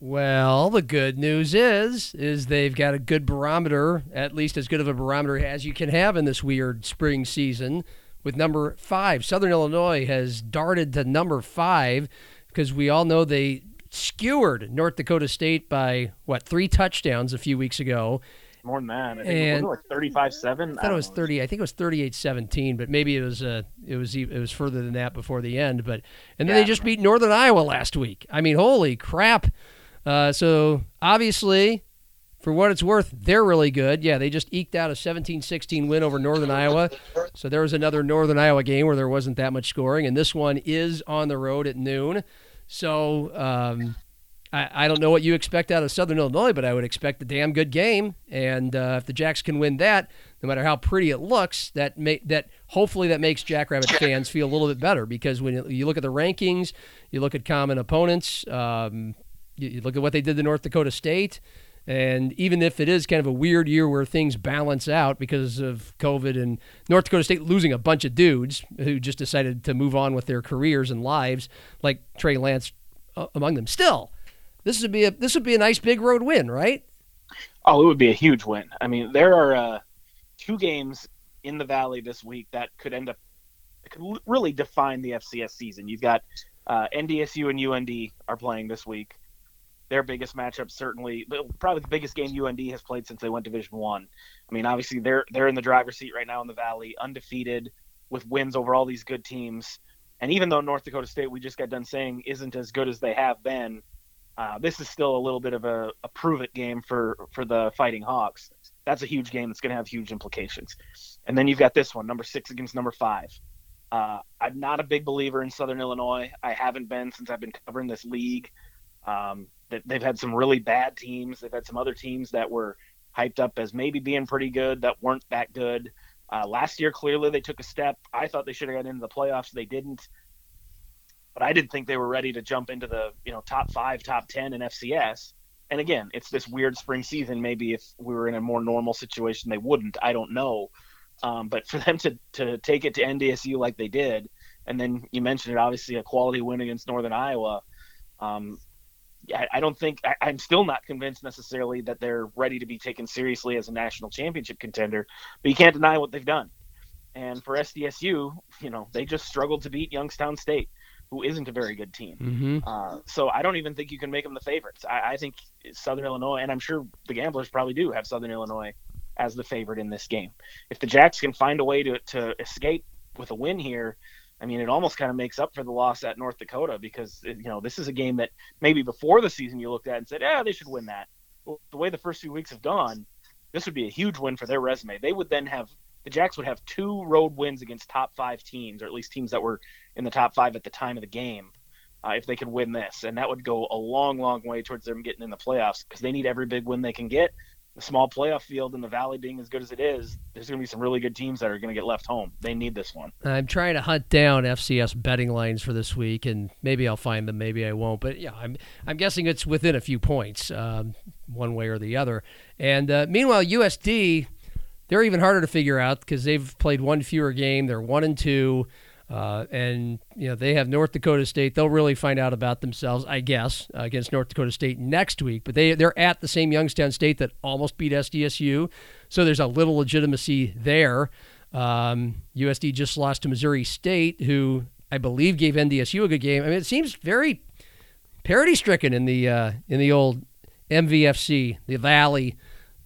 Well, the good news is, is they've got a good barometer, at least as good of a barometer as you can have in this weird spring season. With number five, Southern Illinois has darted to number five because we all know they skewered North Dakota State by, what, three touchdowns a few weeks ago. more than that. I think and it was like thirty-five seven. I thought it was thirty. I think it was thirty-eight seventeen, but maybe it was uh, it was it was further than that before the end. But and then yeah, they just beat Northern Iowa last week. I mean, holy crap! Uh, so obviously, for what it's worth, they're really good. Yeah, they just eked out a seventeen sixteen win over Northern Iowa. So there was another Northern Iowa game where there wasn't that much scoring, and this one is on the road at noon. So um, I, I don't know what you expect out of Southern Illinois, but I would expect a damn good game. And uh, if the Jacks can win that, no matter how pretty it looks, that may, that hopefully that makes Jackrabbit fans feel a little bit better, because when you look at the rankings, you look at common opponents, um, you, you look at what they did to North Dakota State. And even if it is kind of a weird year where things balance out because of COVID and North Dakota State losing a bunch of dudes who just decided to move on with their careers and lives, like Trey Lance among them, still, this would be a this would be a nice big road win, right? Oh, it would be a huge win. I mean, there are uh, two games in the Valley this week that could end up could really define the F C S season. You've got uh, N D S U and U N D are playing this week. Their biggest matchup, certainly, probably the biggest game U N D has played since they went Division One. I mean, obviously, they're they're in the driver's seat right now in the Valley, undefeated with wins over all these good teams. And even though North Dakota State, we just got done saying, isn't as good as they have been, uh, this is still a little bit of a, a prove-it game for, for the Fighting Hawks. That's a huge game that's going to have huge implications. And then you've got this one, number six against number five. Uh, I'm not a big believer in Southern Illinois. I haven't been since I've been covering this league. Um, that they've had some really bad teams. They've had some other teams that were hyped up as maybe being pretty good that weren't that good. Uh, last year, clearly they took a step. I thought they should have got into the playoffs. They didn't. But I didn't think they were ready to jump into the, you know, top five, top ten in F C S. And again, it's this weird spring season. Maybe if we were in a more normal situation, they wouldn't. I don't know. Um, but for them to, to take it to N D S U like they did, and then you mentioned it, obviously a quality win against Northern Iowa, um, I don't think – I'm still not convinced necessarily that they're ready to be taken seriously as a national championship contender, but you can't deny what they've done. And for S D S U, you know, they just struggled to beat Youngstown State, who isn't a very good team. Mm-hmm. Uh, so I don't even think you can make them the favorites. I, I think Southern Illinois – and I'm sure the gamblers probably do have Southern Illinois as the favorite in this game. If the Jacks can find a way to, to escape with a win here – I mean, it almost kind of makes up for the loss at North Dakota, because, you know, this is a game that maybe before the season you looked at and said, yeah, they should win that. Well, the way the first few weeks have gone, this would be a huge win for their resume. They would then have – the Jacks would have two road wins against top five teams, or at least teams that were in the top five at the time of the game, uh, if they could win this. And that would go a long, long way towards them getting in the playoffs, because they need every big win they can get. The small playoff field in the Valley being as good as it is, there's going to be some really good teams that are going to get left home. They need this one. I'm trying to hunt down F C S betting lines for this week, and maybe I'll find them, maybe I won't. But yeah, I'm I'm guessing it's within a few points, um, one way or the other. And uh, meanwhile, U S D, they're even harder to figure out because they've played one fewer game. They're one and two, uh, and you know they have North Dakota State. They'll really find out about themselves, I guess, uh, against North Dakota State next week. But they, they're at the same Youngstown State that almost beat S D S U, so there's a little legitimacy there. Um, U S D just lost to Missouri State, who I believe gave N D S U a good game. I mean, it seems very parity-stricken in the uh, in the old M V F C, the Valley,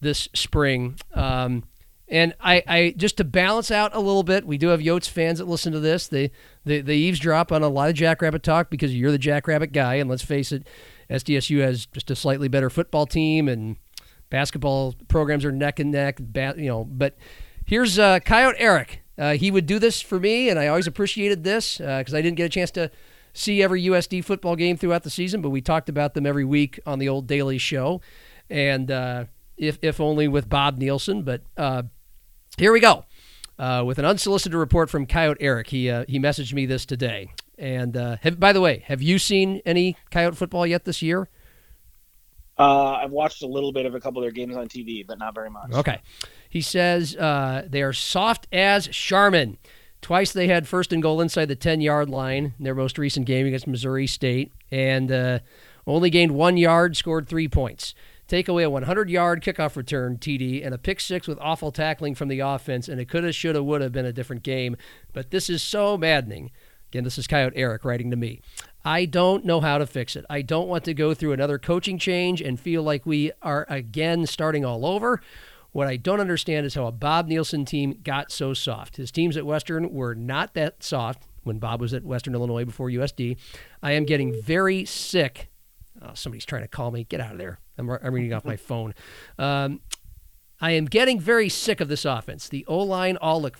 this spring. Um And I, I, just to balance out a little bit, we do have Yotes fans that listen to this. They, they they eavesdrop on a lot of Jackrabbit talk because you're the Jackrabbit guy. And let's face it, S D S U has just a slightly better football team, and basketball programs are neck and neck. Ba- you know, but here's uh, Coyote Eric. Uh, he would do this for me, and I always appreciated this because uh, I didn't get a chance to see every U S D football game throughout the season, but we talked about them every week on the old Daily Show, and uh, if if only with Bob Nielsen, but. Uh, Here we go uh, with an unsolicited report from Coyote Eric. He uh, he messaged me this today. And uh, have, by the way, have you seen any Coyote football yet this year? Uh, I've watched a little bit of a couple of their games on T V, but not very much. Okay. He says uh, they are soft as Charmin. Twice they had first and goal inside the ten-yard line in their most recent game against Missouri State, and uh, only gained one yard, scored three points. Take away a hundred-yard kickoff return, T D, and a pick six with awful tackling from the offense, and it could have, should have, would have been a different game. But this is so maddening. Again, this is Coyote Eric writing to me. I don't know how to fix it. I don't want to go through another coaching change and feel like we are again starting all over. What I don't understand is how a Bob Nielsen team got so soft. His teams at Western were not that soft when Bob was at Western Illinois before U S D. I am getting very sick. Oh, somebody's trying to call me. Get out of there. I'm, I'm reading off my phone. Um, I am getting very sick of this offense. The O-line all look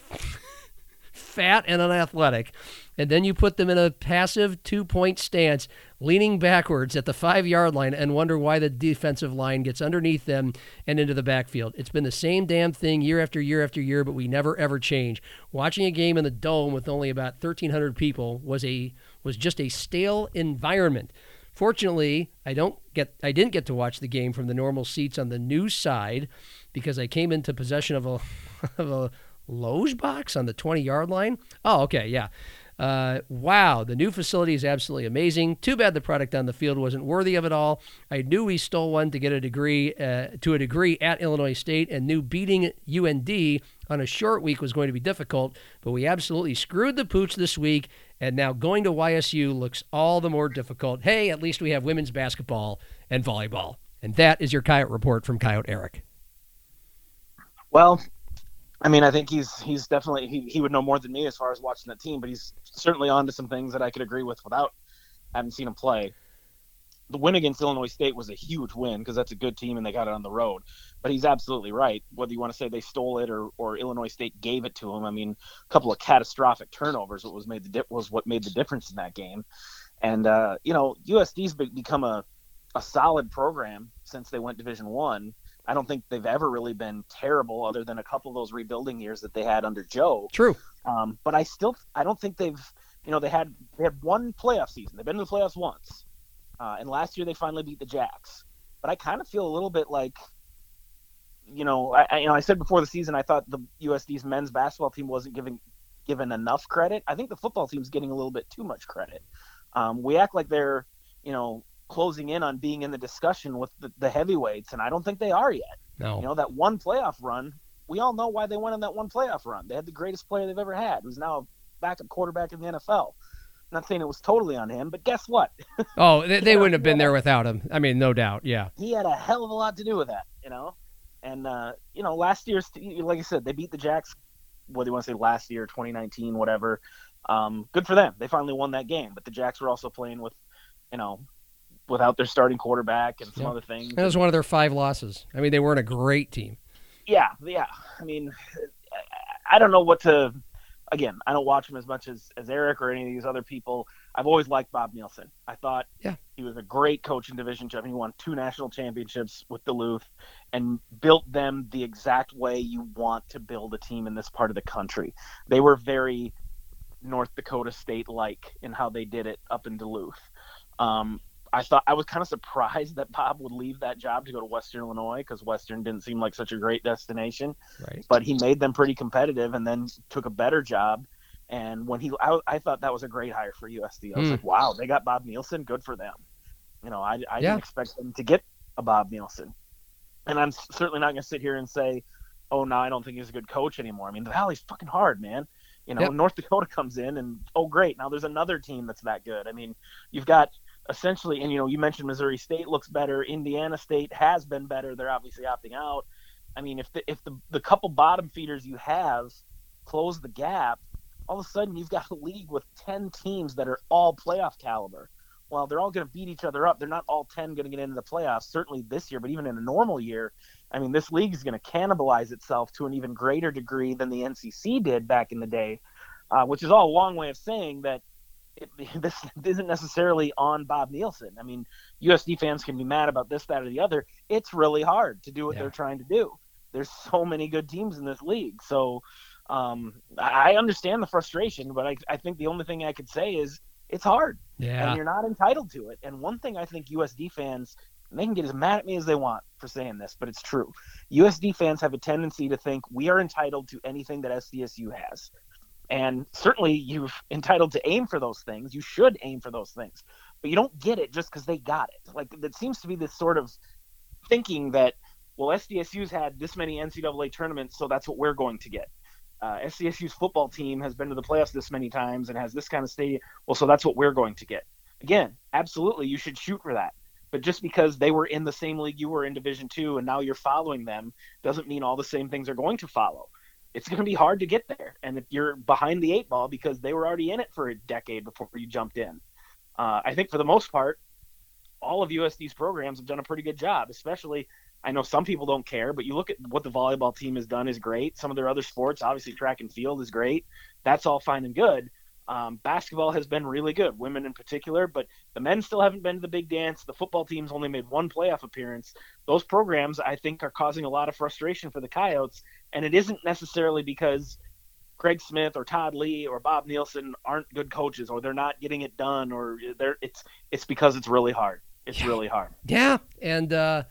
fat and unathletic. And then you put them in a passive two-point stance, leaning backwards at the five-yard line, and wonder why the defensive line gets underneath them and into the backfield. It's been the same damn thing year after year after year, but we never, ever change. Watching a game in the Dome with only about thirteen hundred people was a was just a stale environment. Fortunately, I don't get I didn't get to watch the game from the normal seats on the news side because I came into possession of a, of a loge box on the twenty-yard line. Oh, okay, yeah. Uh, wow, the new facility is absolutely amazing. Too bad the product on the field wasn't worthy of it all. I knew we stole one to get a degree uh, to a degree at Illinois State and knew beating U N D on a short week was going to be difficult, but we absolutely screwed the pooch this week, and now going to Y S U looks all the more difficult. Hey, at least we have women's basketball and volleyball. And that is your Coyote Report from Coyote Eric. Well, I mean, I think he's he's definitely he, he would know more than me as far as watching the team, but he's certainly on to some things that I could agree with without having seen him play. The win against Illinois State was a huge win because that's a good team and they got it on the road. But he's absolutely right. Whether you want to say they stole it or, or Illinois State gave it to him, I mean, a couple of catastrophic turnovers was made the di- was what made the difference in that game. And uh, you know, U S D's become a a solid program since they went Division One. I don't think they've ever really been terrible other than a couple of those rebuilding years that they had under Joe. True. Um, but I still, I don't think they've, you know, they had, they had one playoff season. They've been to the playoffs once. Uh, and last year they finally beat the Jacks, but I kind of feel a little bit like, you know, I, I, you know, I said before the season, I thought the U S D's men's basketball team wasn't giving, given enough credit. I think the football team's getting a little bit too much credit. Um, we act like they're, you know, closing in on being in the discussion with the, the heavyweights, and I don't think they are yet. No. You know, that one playoff run, we all know why they went on that one playoff run. They had the greatest player they've ever had, who's now a backup quarterback in the N F L. I'm not saying it was totally on him, but guess what? Oh, they, they wouldn't have been there without him. I mean, no doubt, yeah. He had a hell of a lot to do with that, you know? And, uh, you know, last year's, like I said, they beat the Jacks, whether you want to say last year, twenty nineteen, whatever. Um, good for them. They finally won that game, but the Jacks were also playing with, you know, without their starting quarterback and some yeah. other things. That was one of their five losses. I mean, they weren't a great team. Yeah, yeah. I mean, I don't know what to – again, I don't watch him as much as, as Eric or any of these other people. I've always liked Bob Nielsen. I thought yeah. he was a great coach in Division Two. I mean, he won two national championships with Duluth and built them the exact way you want to build a team in this part of the country. They were very North Dakota State-like in how they did it up in Duluth. Um I thought I was kind of surprised that Bob would leave that job to go to Western Illinois because Western didn't seem like such a great destination. Right. But he made them pretty competitive and then took a better job. And when he, I, I thought that was a great hire for U S D. I was mm. like, wow, they got Bob Nielsen. Good for them. You know, I, I yeah. didn't expect them to get a Bob Nielsen. And I'm certainly not going to sit here and say, oh, no, I don't think he's a good coach anymore. I mean, the Valley's fucking hard, man. You know, yep. North Dakota comes in and, oh, great. Now there's another team that's that good. I mean, you've got – essentially, and you know, you mentioned Missouri State looks better. Indiana State has been better. They're obviously opting out. I mean, if the if the, the couple bottom feeders you have close the gap, all of a sudden you've got a league with ten teams that are all playoff caliber. Well, they're all going to beat each other up. They're not all ten going to get into the playoffs, certainly this year, but even in a normal year, I mean, this league is going to cannibalize itself to an even greater degree than the N C C did back in the day, uh, which is all a long way of saying that It, this isn't necessarily on Bob Nielsen. I mean, U S D fans can be mad about this, that, or the other. It's really hard to do what yeah. they're trying to do. There's so many good teams in this league. So um, I understand the frustration, but I, I think the only thing I could say is it's hard. Yeah. And you're not entitled to it. And one thing I think U S D fans, and they can get as mad at me as they want for saying this, but it's true. U S D fans have a tendency to think we are entitled to anything that S D S U has. And certainly you've entitled to aim for those things. You should aim for those things. But you don't get it just because they got it. Like, that seems to be this sort of thinking that, well, S D S U's had this many N C double A tournaments, so that's what we're going to get. Uh, S D S U's football team has been to the playoffs this many times and has this kind of stadium. Well, so that's what we're going to get. Again, absolutely, you should shoot for that. But just because they were in the same league you were in Division two and now you're following them doesn't mean all the same things are going to follow. It's going to be hard to get there. And if you're behind the eight ball because they were already in it for a decade before you jumped in. Uh, I think for the most part, all of U S D's programs have done a pretty good job, especially I know some people don't care, but you look at what the volleyball team has done is great. Some of their other sports, obviously track and field is great. That's all fine and good. Um, basketball has been really good, women in particular, but the men still haven't been to the big dance. The football team's only made one playoff appearance. Those programs, I think, are causing a lot of frustration for the Coyotes, and it isn't necessarily because Craig Smith or Todd Lee or Bob Nielsen aren't good coaches or they're not getting it done, or they're, it's it's because it's really hard. It's yeah. really hard. Yeah, and uh,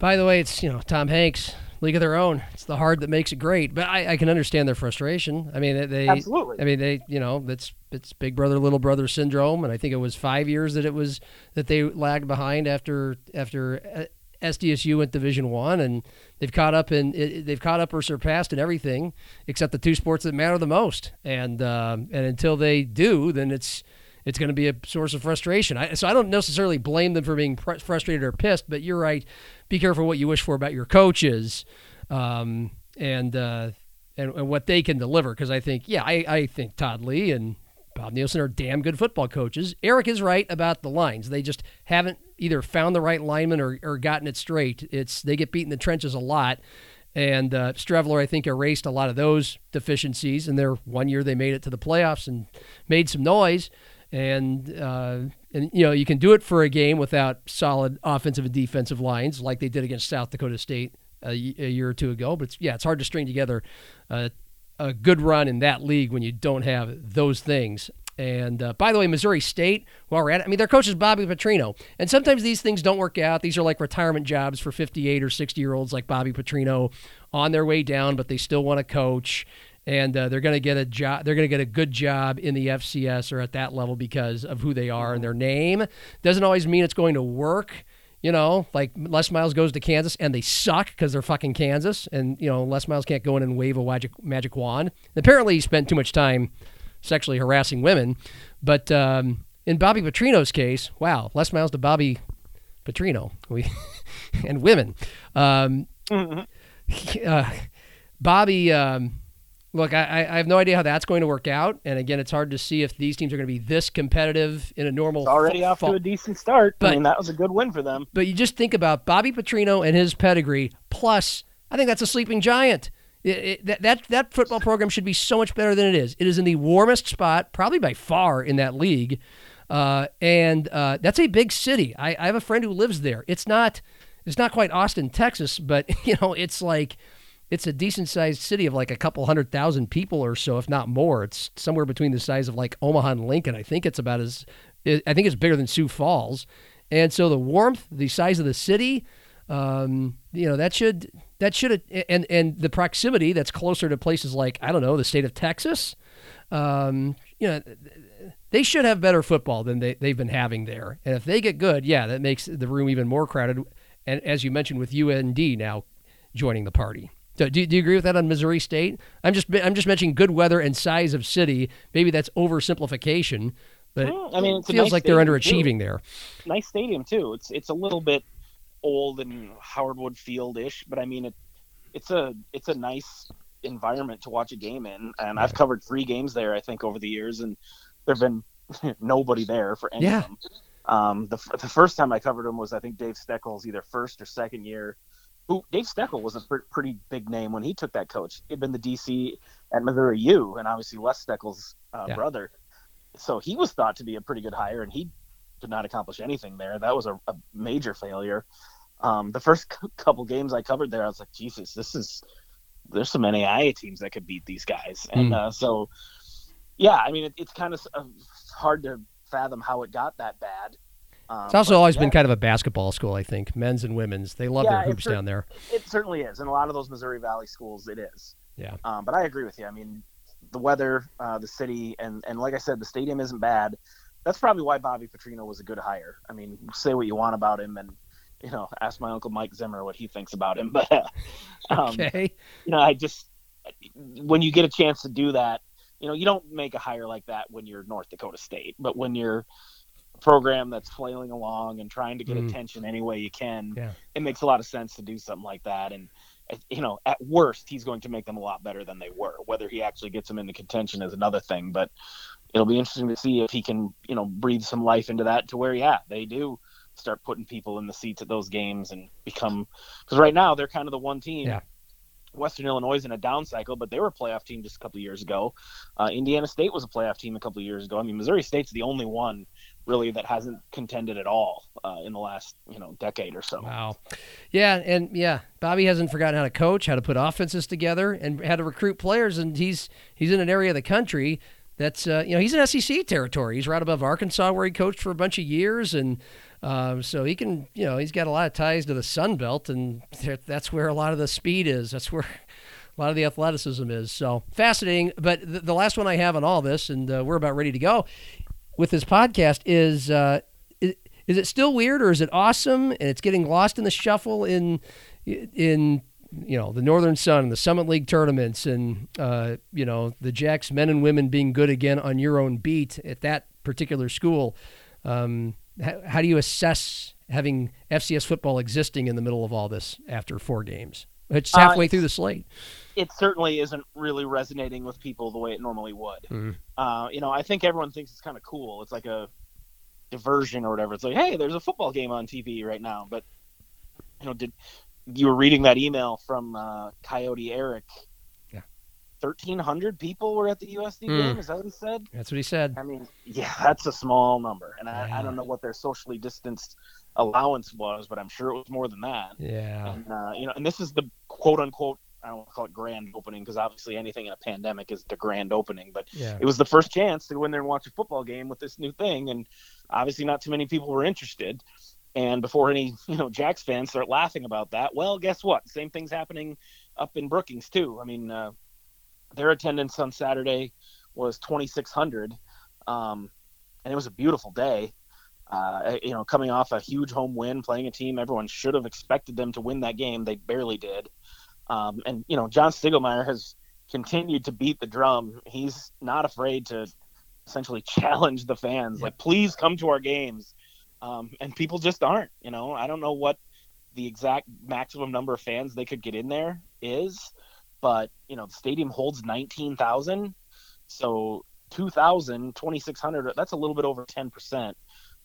by the way, it's, you know, Tom Hanks, League of Their Own. It's the hard that makes it great, but I, I can understand their frustration. I mean, they, absolutely. I mean, they, you know, that's it's big brother, little brother syndrome. And I think it was five years that it was that they lagged behind after after S D S U went Division One, and they've caught up in they've caught up or surpassed in everything except the two sports that matter the most. And um, and until they do, then it's it's going to be a source of frustration. I, so I don't necessarily blame them for being pr- frustrated or pissed, but you're right. Be careful what you wish for about your coaches um, and, uh, and and what they can deliver. Because I think, yeah, I, I think Todd Lee and Bob Nielsen are damn good football coaches. Eric is right about the lines. They just haven't either found the right lineman or, or gotten it straight. It's They get beat in the trenches a lot. And uh, Streveler, I think, erased a lot of those deficiencies. And their one year they made it to the playoffs and made some noise. And, uh, and you know, you can do it for a game without solid offensive and defensive lines like they did against South Dakota State a, a year or two ago. But, it's, yeah, it's hard to string together uh, a good run in that league when you don't have those things. And, uh, by the way, Missouri State, while we're at it, I mean, their coach is Bobby Petrino. And sometimes these things don't work out. These are like retirement jobs for fifty-eight or sixty-year-olds like Bobby Petrino on their way down, but they still want to coach. And uh, they're going to get a job. They're going to get a good job in the F C S or at that level because of who they are and their name. Doesn't always mean it's going to work. You know, like Les Miles goes to Kansas and they suck because they're fucking Kansas. And you know, Les Miles can't go in and wave a magic, magic wand. And apparently, he spent too much time sexually harassing women. But um, in Bobby Petrino's case, wow, Les Miles to Bobby Petrino, we and women. Um, uh, Bobby. Um, Look, I, I have no idea how that's going to work out. And again, it's hard to see if these teams are going to be this competitive in a normal. It's already off to a decent start. But, I mean, that was a good win for them. But you just think about Bobby Petrino and his pedigree. Plus, I think that's a sleeping giant. It, it, that, that that football program should be so much better than it is. It is in the warmest spot, probably by far, in that league. Uh, and uh, that's a big city. I, I have a friend who lives there. It's not, it's not quite Austin, Texas, but you know, it's like. It's a decent-sized city of like a couple hundred thousand people or so, if not more. It's somewhere between the size of like Omaha and Lincoln. I think it's about as, I think it's bigger than Sioux Falls. And so the warmth, the size of the city, um, you know, that should, that should, and, and the proximity that's closer to places like, I don't know, the state of Texas, um, you know, they should have better football than they, they've been having there. And if they get good, yeah, that makes the room even more crowded. And as you mentioned with U N D now joining the party. So do, do you agree with that on Missouri State? I'm just I'm just mentioning good weather and size of city. Maybe that's oversimplification, but well, I mean, it feels nice like they're underachieving too. There. Nice stadium too. It's it's a little bit old and Howard Wood Field-ish, but I mean it. It's a it's a nice environment to watch a game in, and I've covered three games there I think over the years, and there've been nobody there for any yeah. of them. Um, the the first time I covered them was I think Dave Steckel's either first or second year. Who Dave Steckel was a pr- pretty big name when he took that coach. He'd been the D C at Missouri U, and obviously Les Steckel's uh, yeah. brother. So he was thought to be a pretty good hire, and he did not accomplish anything there. That was a, a major failure. Um, the first c- couple games I covered there, I was like, Jesus, this is there's some N A I A teams that could beat these guys. Mm. And uh, so, yeah, I mean, it, it's kind of uh, hard to fathom how it got that bad. Um, it's also but, always yeah. been kind of a basketball school, I think, men's and women's. They love yeah, their hoops cer- down there. It certainly is. In a lot of those Missouri Valley schools, it is. Yeah. Um, but I agree with you. I mean, the weather, uh, the city, and, and like I said, the stadium isn't bad. That's probably why Bobby Petrino was a good hire. I mean, say what you want about him and, you know, ask my Uncle Mike Zimmer what he thinks about him. But, uh, um, okay. you know, I just – when you get a chance to do that, you know, you don't make a hire like that when you're North Dakota State. But when you're – program that's flailing along and trying to get mm. attention any way you can, yeah. it makes a lot of sense to do something like that. And, you know, at worst, he's going to make them a lot better than they were. Whether he actually gets them into contention is another thing, but it'll be interesting to see if he can, you know, breathe some life into that to where, yeah, they do start putting people in the seats at those games and become, because right now they're kind of the one team. Yeah. Western Illinois is in a down cycle, but they were a playoff team just a couple of years ago. Uh, Indiana State was a playoff team a couple of years ago. I mean, Missouri State's the only one really that hasn't contended at all uh, in the last, you know, decade or so. Wow. Yeah. And yeah, Bobby hasn't forgotten how to coach, how to put offenses together, and how to recruit players. And he's, he's in an area of the country that's, uh, you know, he's in S E C territory. He's right above Arkansas, where he coached for a bunch of years. And Um, so he can, you know, he's got a lot of ties to the Sun Belt, and that's where a lot of the speed is. That's where a lot of the athleticism is. So fascinating. But the, the last one I have on all this, and uh, we're about ready to go with this podcast, is, uh, is, is it still weird, or is it awesome? And it's getting lost in the shuffle in, in, you know, the Northern Sun, the Summit League tournaments, and, uh, you know, the Jacks men and women being good again on your own beat at that particular school. Um, How do you assess having F C S football existing in the middle of all this after four games? It's halfway uh, through the slate. It certainly isn't really resonating with people the way it normally would. Mm-hmm. Uh, you know, I think everyone thinks it's kind of cool. It's like a diversion or whatever. It's like, hey, there's a football game on T V right now. But, you know, did you were reading that email from uh, Coyote Eric. Yeah. thirteen hundred people were at the U S D mm. game. Is that what he said? That's what he said. I mean, yeah, that's a small number. And I, yeah. I don't know what their socially distanced allowance was, but I'm sure it was more than that. Yeah. And, uh, you know, and this is the quote unquote, I don't want to call it grand opening, because obviously anything in a pandemic is the grand opening, but yeah. it was the first chance to go in there and watch a football game with this new thing. And obviously not too many people were interested. And before any, you know, Jacks fans start laughing about that, well, guess what? Same thing's happening up in Brookings too. I mean, uh, their attendance on Saturday was twenty-six hundred, um, and it was a beautiful day. Uh, you know, coming off a huge home win, playing a team everyone should have expected them to win that game. They barely did. Um, and, you know, John Stiglmeyer has continued to beat the drum. He's not afraid to essentially challenge the fans. Yeah. Like, please come to our games. Um, and people just aren't, you know. I don't know what the exact maximum number of fans they could get in there is, but, you know, the stadium holds nineteen thousand. So two thousand, twenty-six hundred, that's a little bit over ten percent.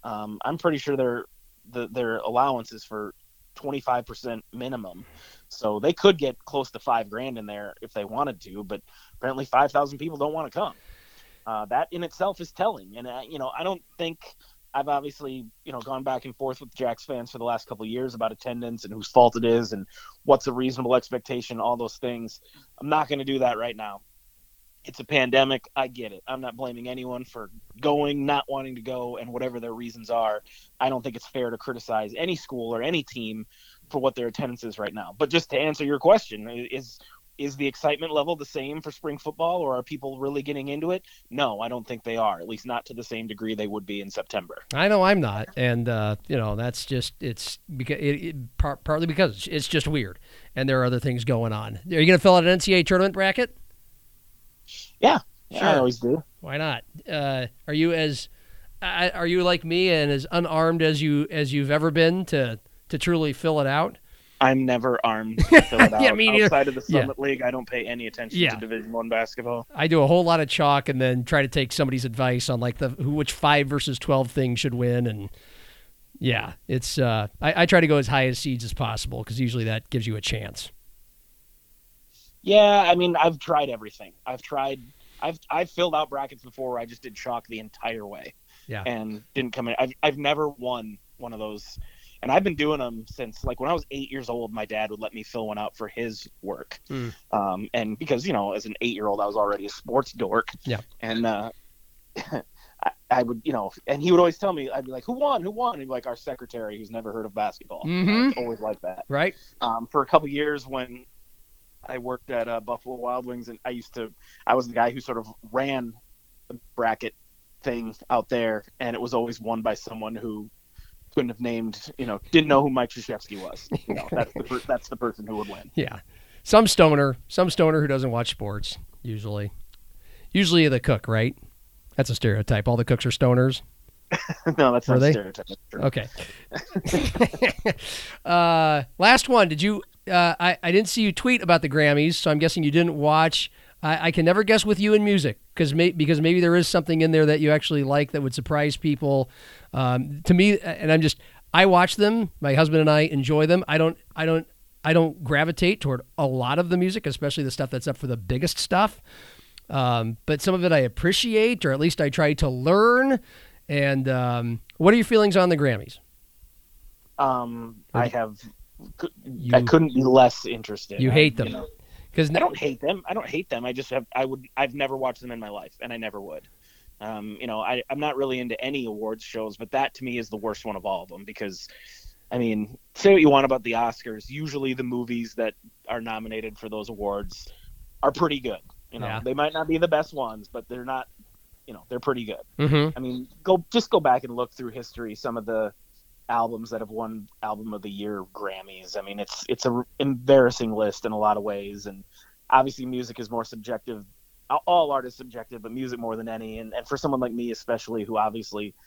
Um, I'm pretty sure their the, their allowance is for twenty-five percent minimum. So they could get close to five grand in there if they wanted to, but apparently five thousand people don't want to come. Uh, that in itself is telling. And, I, you know, I don't think I've obviously, you know, gone back and forth with Jacks fans for the last couple of years about attendance and whose fault it is and what's a reasonable expectation, all those things. I'm not going to do that right now. It's a pandemic. I get it. I'm not blaming anyone for going, not wanting to go, and whatever their reasons are. I don't think it's fair to criticize any school or any team for what their attendance is right now. But just to answer your question, is is the excitement level the same for spring football, or are people really getting into it? No, I don't think they are, at least not to the same degree they would be in September. I know I'm not. And, uh, you know, that's just, it's because it, it par- partly because it's just weird and there are other things going on. Are you going to fill out an N C A A tournament bracket? Yeah, yeah sure. I always do. Why not? Uh, are you as, uh, are you like me and as unarmed as you, as you've ever been to, to truly fill it out? I'm never armed to fill it out. Yeah, me neither. Outside of the Summit yeah. League, I don't pay any attention yeah. to Division One basketball. I do a whole lot of chalk and then try to take somebody's advice on like the which five versus twelve thing should win. And yeah, it's uh, I, I try to go as high as seeds as possible because usually that gives you a chance. Yeah, I mean, I've tried everything. I've tried. I've I've filled out brackets before where I just did chalk the entire way. Yeah, and didn't come in. I've I've never won one of those. And I've been doing them since, like, when I was eight years old, my dad would let me fill one out for his work. Mm. Um, and because, you know, as an eight-year-old, I was already a sports dork. Yeah. And uh, I, I would, you know, and he would always tell me, I'd be like, who won? Who won? And he'd be like, our secretary who's never heard of basketball. Mm-hmm. It's always like that. Right. Um, for a couple years when I worked at uh, Buffalo Wild Wings, and I used to, I was the guy who sort of ran the bracket thing out there, and it was always won by someone who couldn't have named, you know, didn't know who Mike Krzyzewski was. You know, that's the per- that's the person who would win. Yeah, some stoner, some stoner who doesn't watch sports. Usually, usually the cook, right? That's a stereotype. All the cooks are stoners. No, that's Were not stereotypical. Okay. uh, last one. Did you? Uh, I I didn't see you tweet about the Grammys, so I'm guessing you didn't watch. I, I can never guess with you in music because may, because maybe there is something in there that you actually like that would surprise people. Um, to me, and I'm just I watch them. My husband and I enjoy them. I don't. I don't. I don't gravitate toward a lot of the music, especially the stuff that's up for the biggest stuff. Um, but some of it I appreciate, or at least I try to learn. And um, what are your feelings on the Grammys? Um, I have, you, I couldn't be less interested. You hate them, because you know, I don't hate them. I don't hate them. I just have, I would, I've never watched them in my life, and I never would. Um, you know, I, I'm not really into any awards shows, but that to me is the worst one of all of them because. I mean, say what you want about the Oscars. Usually the movies that are nominated for those awards are pretty good. You know, yeah. They might not be the best ones, but they're not, you know, they're pretty good. Mm-hmm. I mean, go just go back and look through history. Some of the albums that have won Album of the Year Grammys. I mean, it's it's an embarrassing list in a lot of ways. And obviously music is more subjective. All art is subjective, but music more than any. And, and for someone like me especially, who obviously –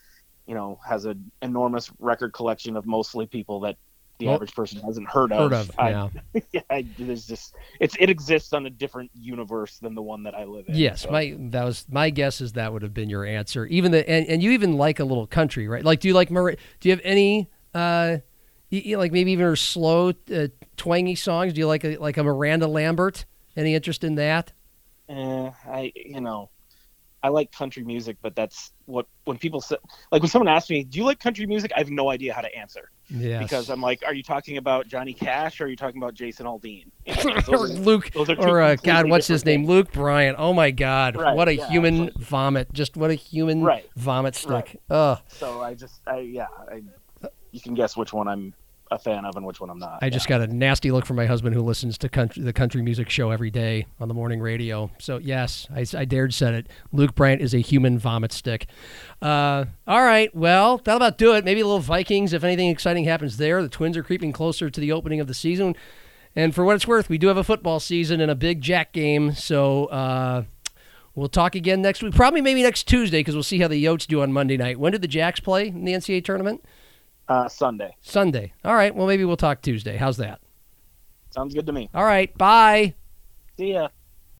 you know, has an enormous record collection of mostly people that the well, average person hasn't heard of. Heard of, I, yeah. yeah I, there's just, it's, it exists on a different universe than the one that I live in. Yes, so. my that was my guess is that would have been your answer. Even the and, and you even like a little country, right? Like, do you like Mar- Do you have any uh, you, you like maybe even her slow, uh, twangy songs? Do you like a, like a Miranda Lambert? Any interest in that? Uh, I you know. I like country music, but that's what, when people say, like when someone asks me, do you like country music? I have no idea how to answer. Yes. Because I'm like, are you talking about Johnny Cash or are you talking about Jason Aldean? You know, those are, Luke, those are or uh, God, what's his name? Things. Luke Bryant. Oh my God. Right, what a yeah, human like, vomit. Just what a human right, vomit stick. Right. Ugh. So I just, I, yeah, I, you can guess which one I'm a fan of and which one I'm not. I yeah. just got a nasty look from my husband who listens to country, the country music show every day on the morning radio. So yes, I, I dared said it. Luke Bryant is a human vomit stick. Uh, all right. Well, that'll about do it. Maybe a little Vikings. If anything exciting happens there, the Twins are creeping closer to the opening of the season. And for what it's worth, we do have a football season and a big Jack game. So, uh, we'll talk again next week, probably maybe next Tuesday. Cause we'll see how the Yotes do on Monday night. When did the Jacks play in the N C double A tournament? Uh, Sunday. Sunday. All right. Well, maybe we'll talk Tuesday. How's that? Sounds good to me. All right. Bye. See ya.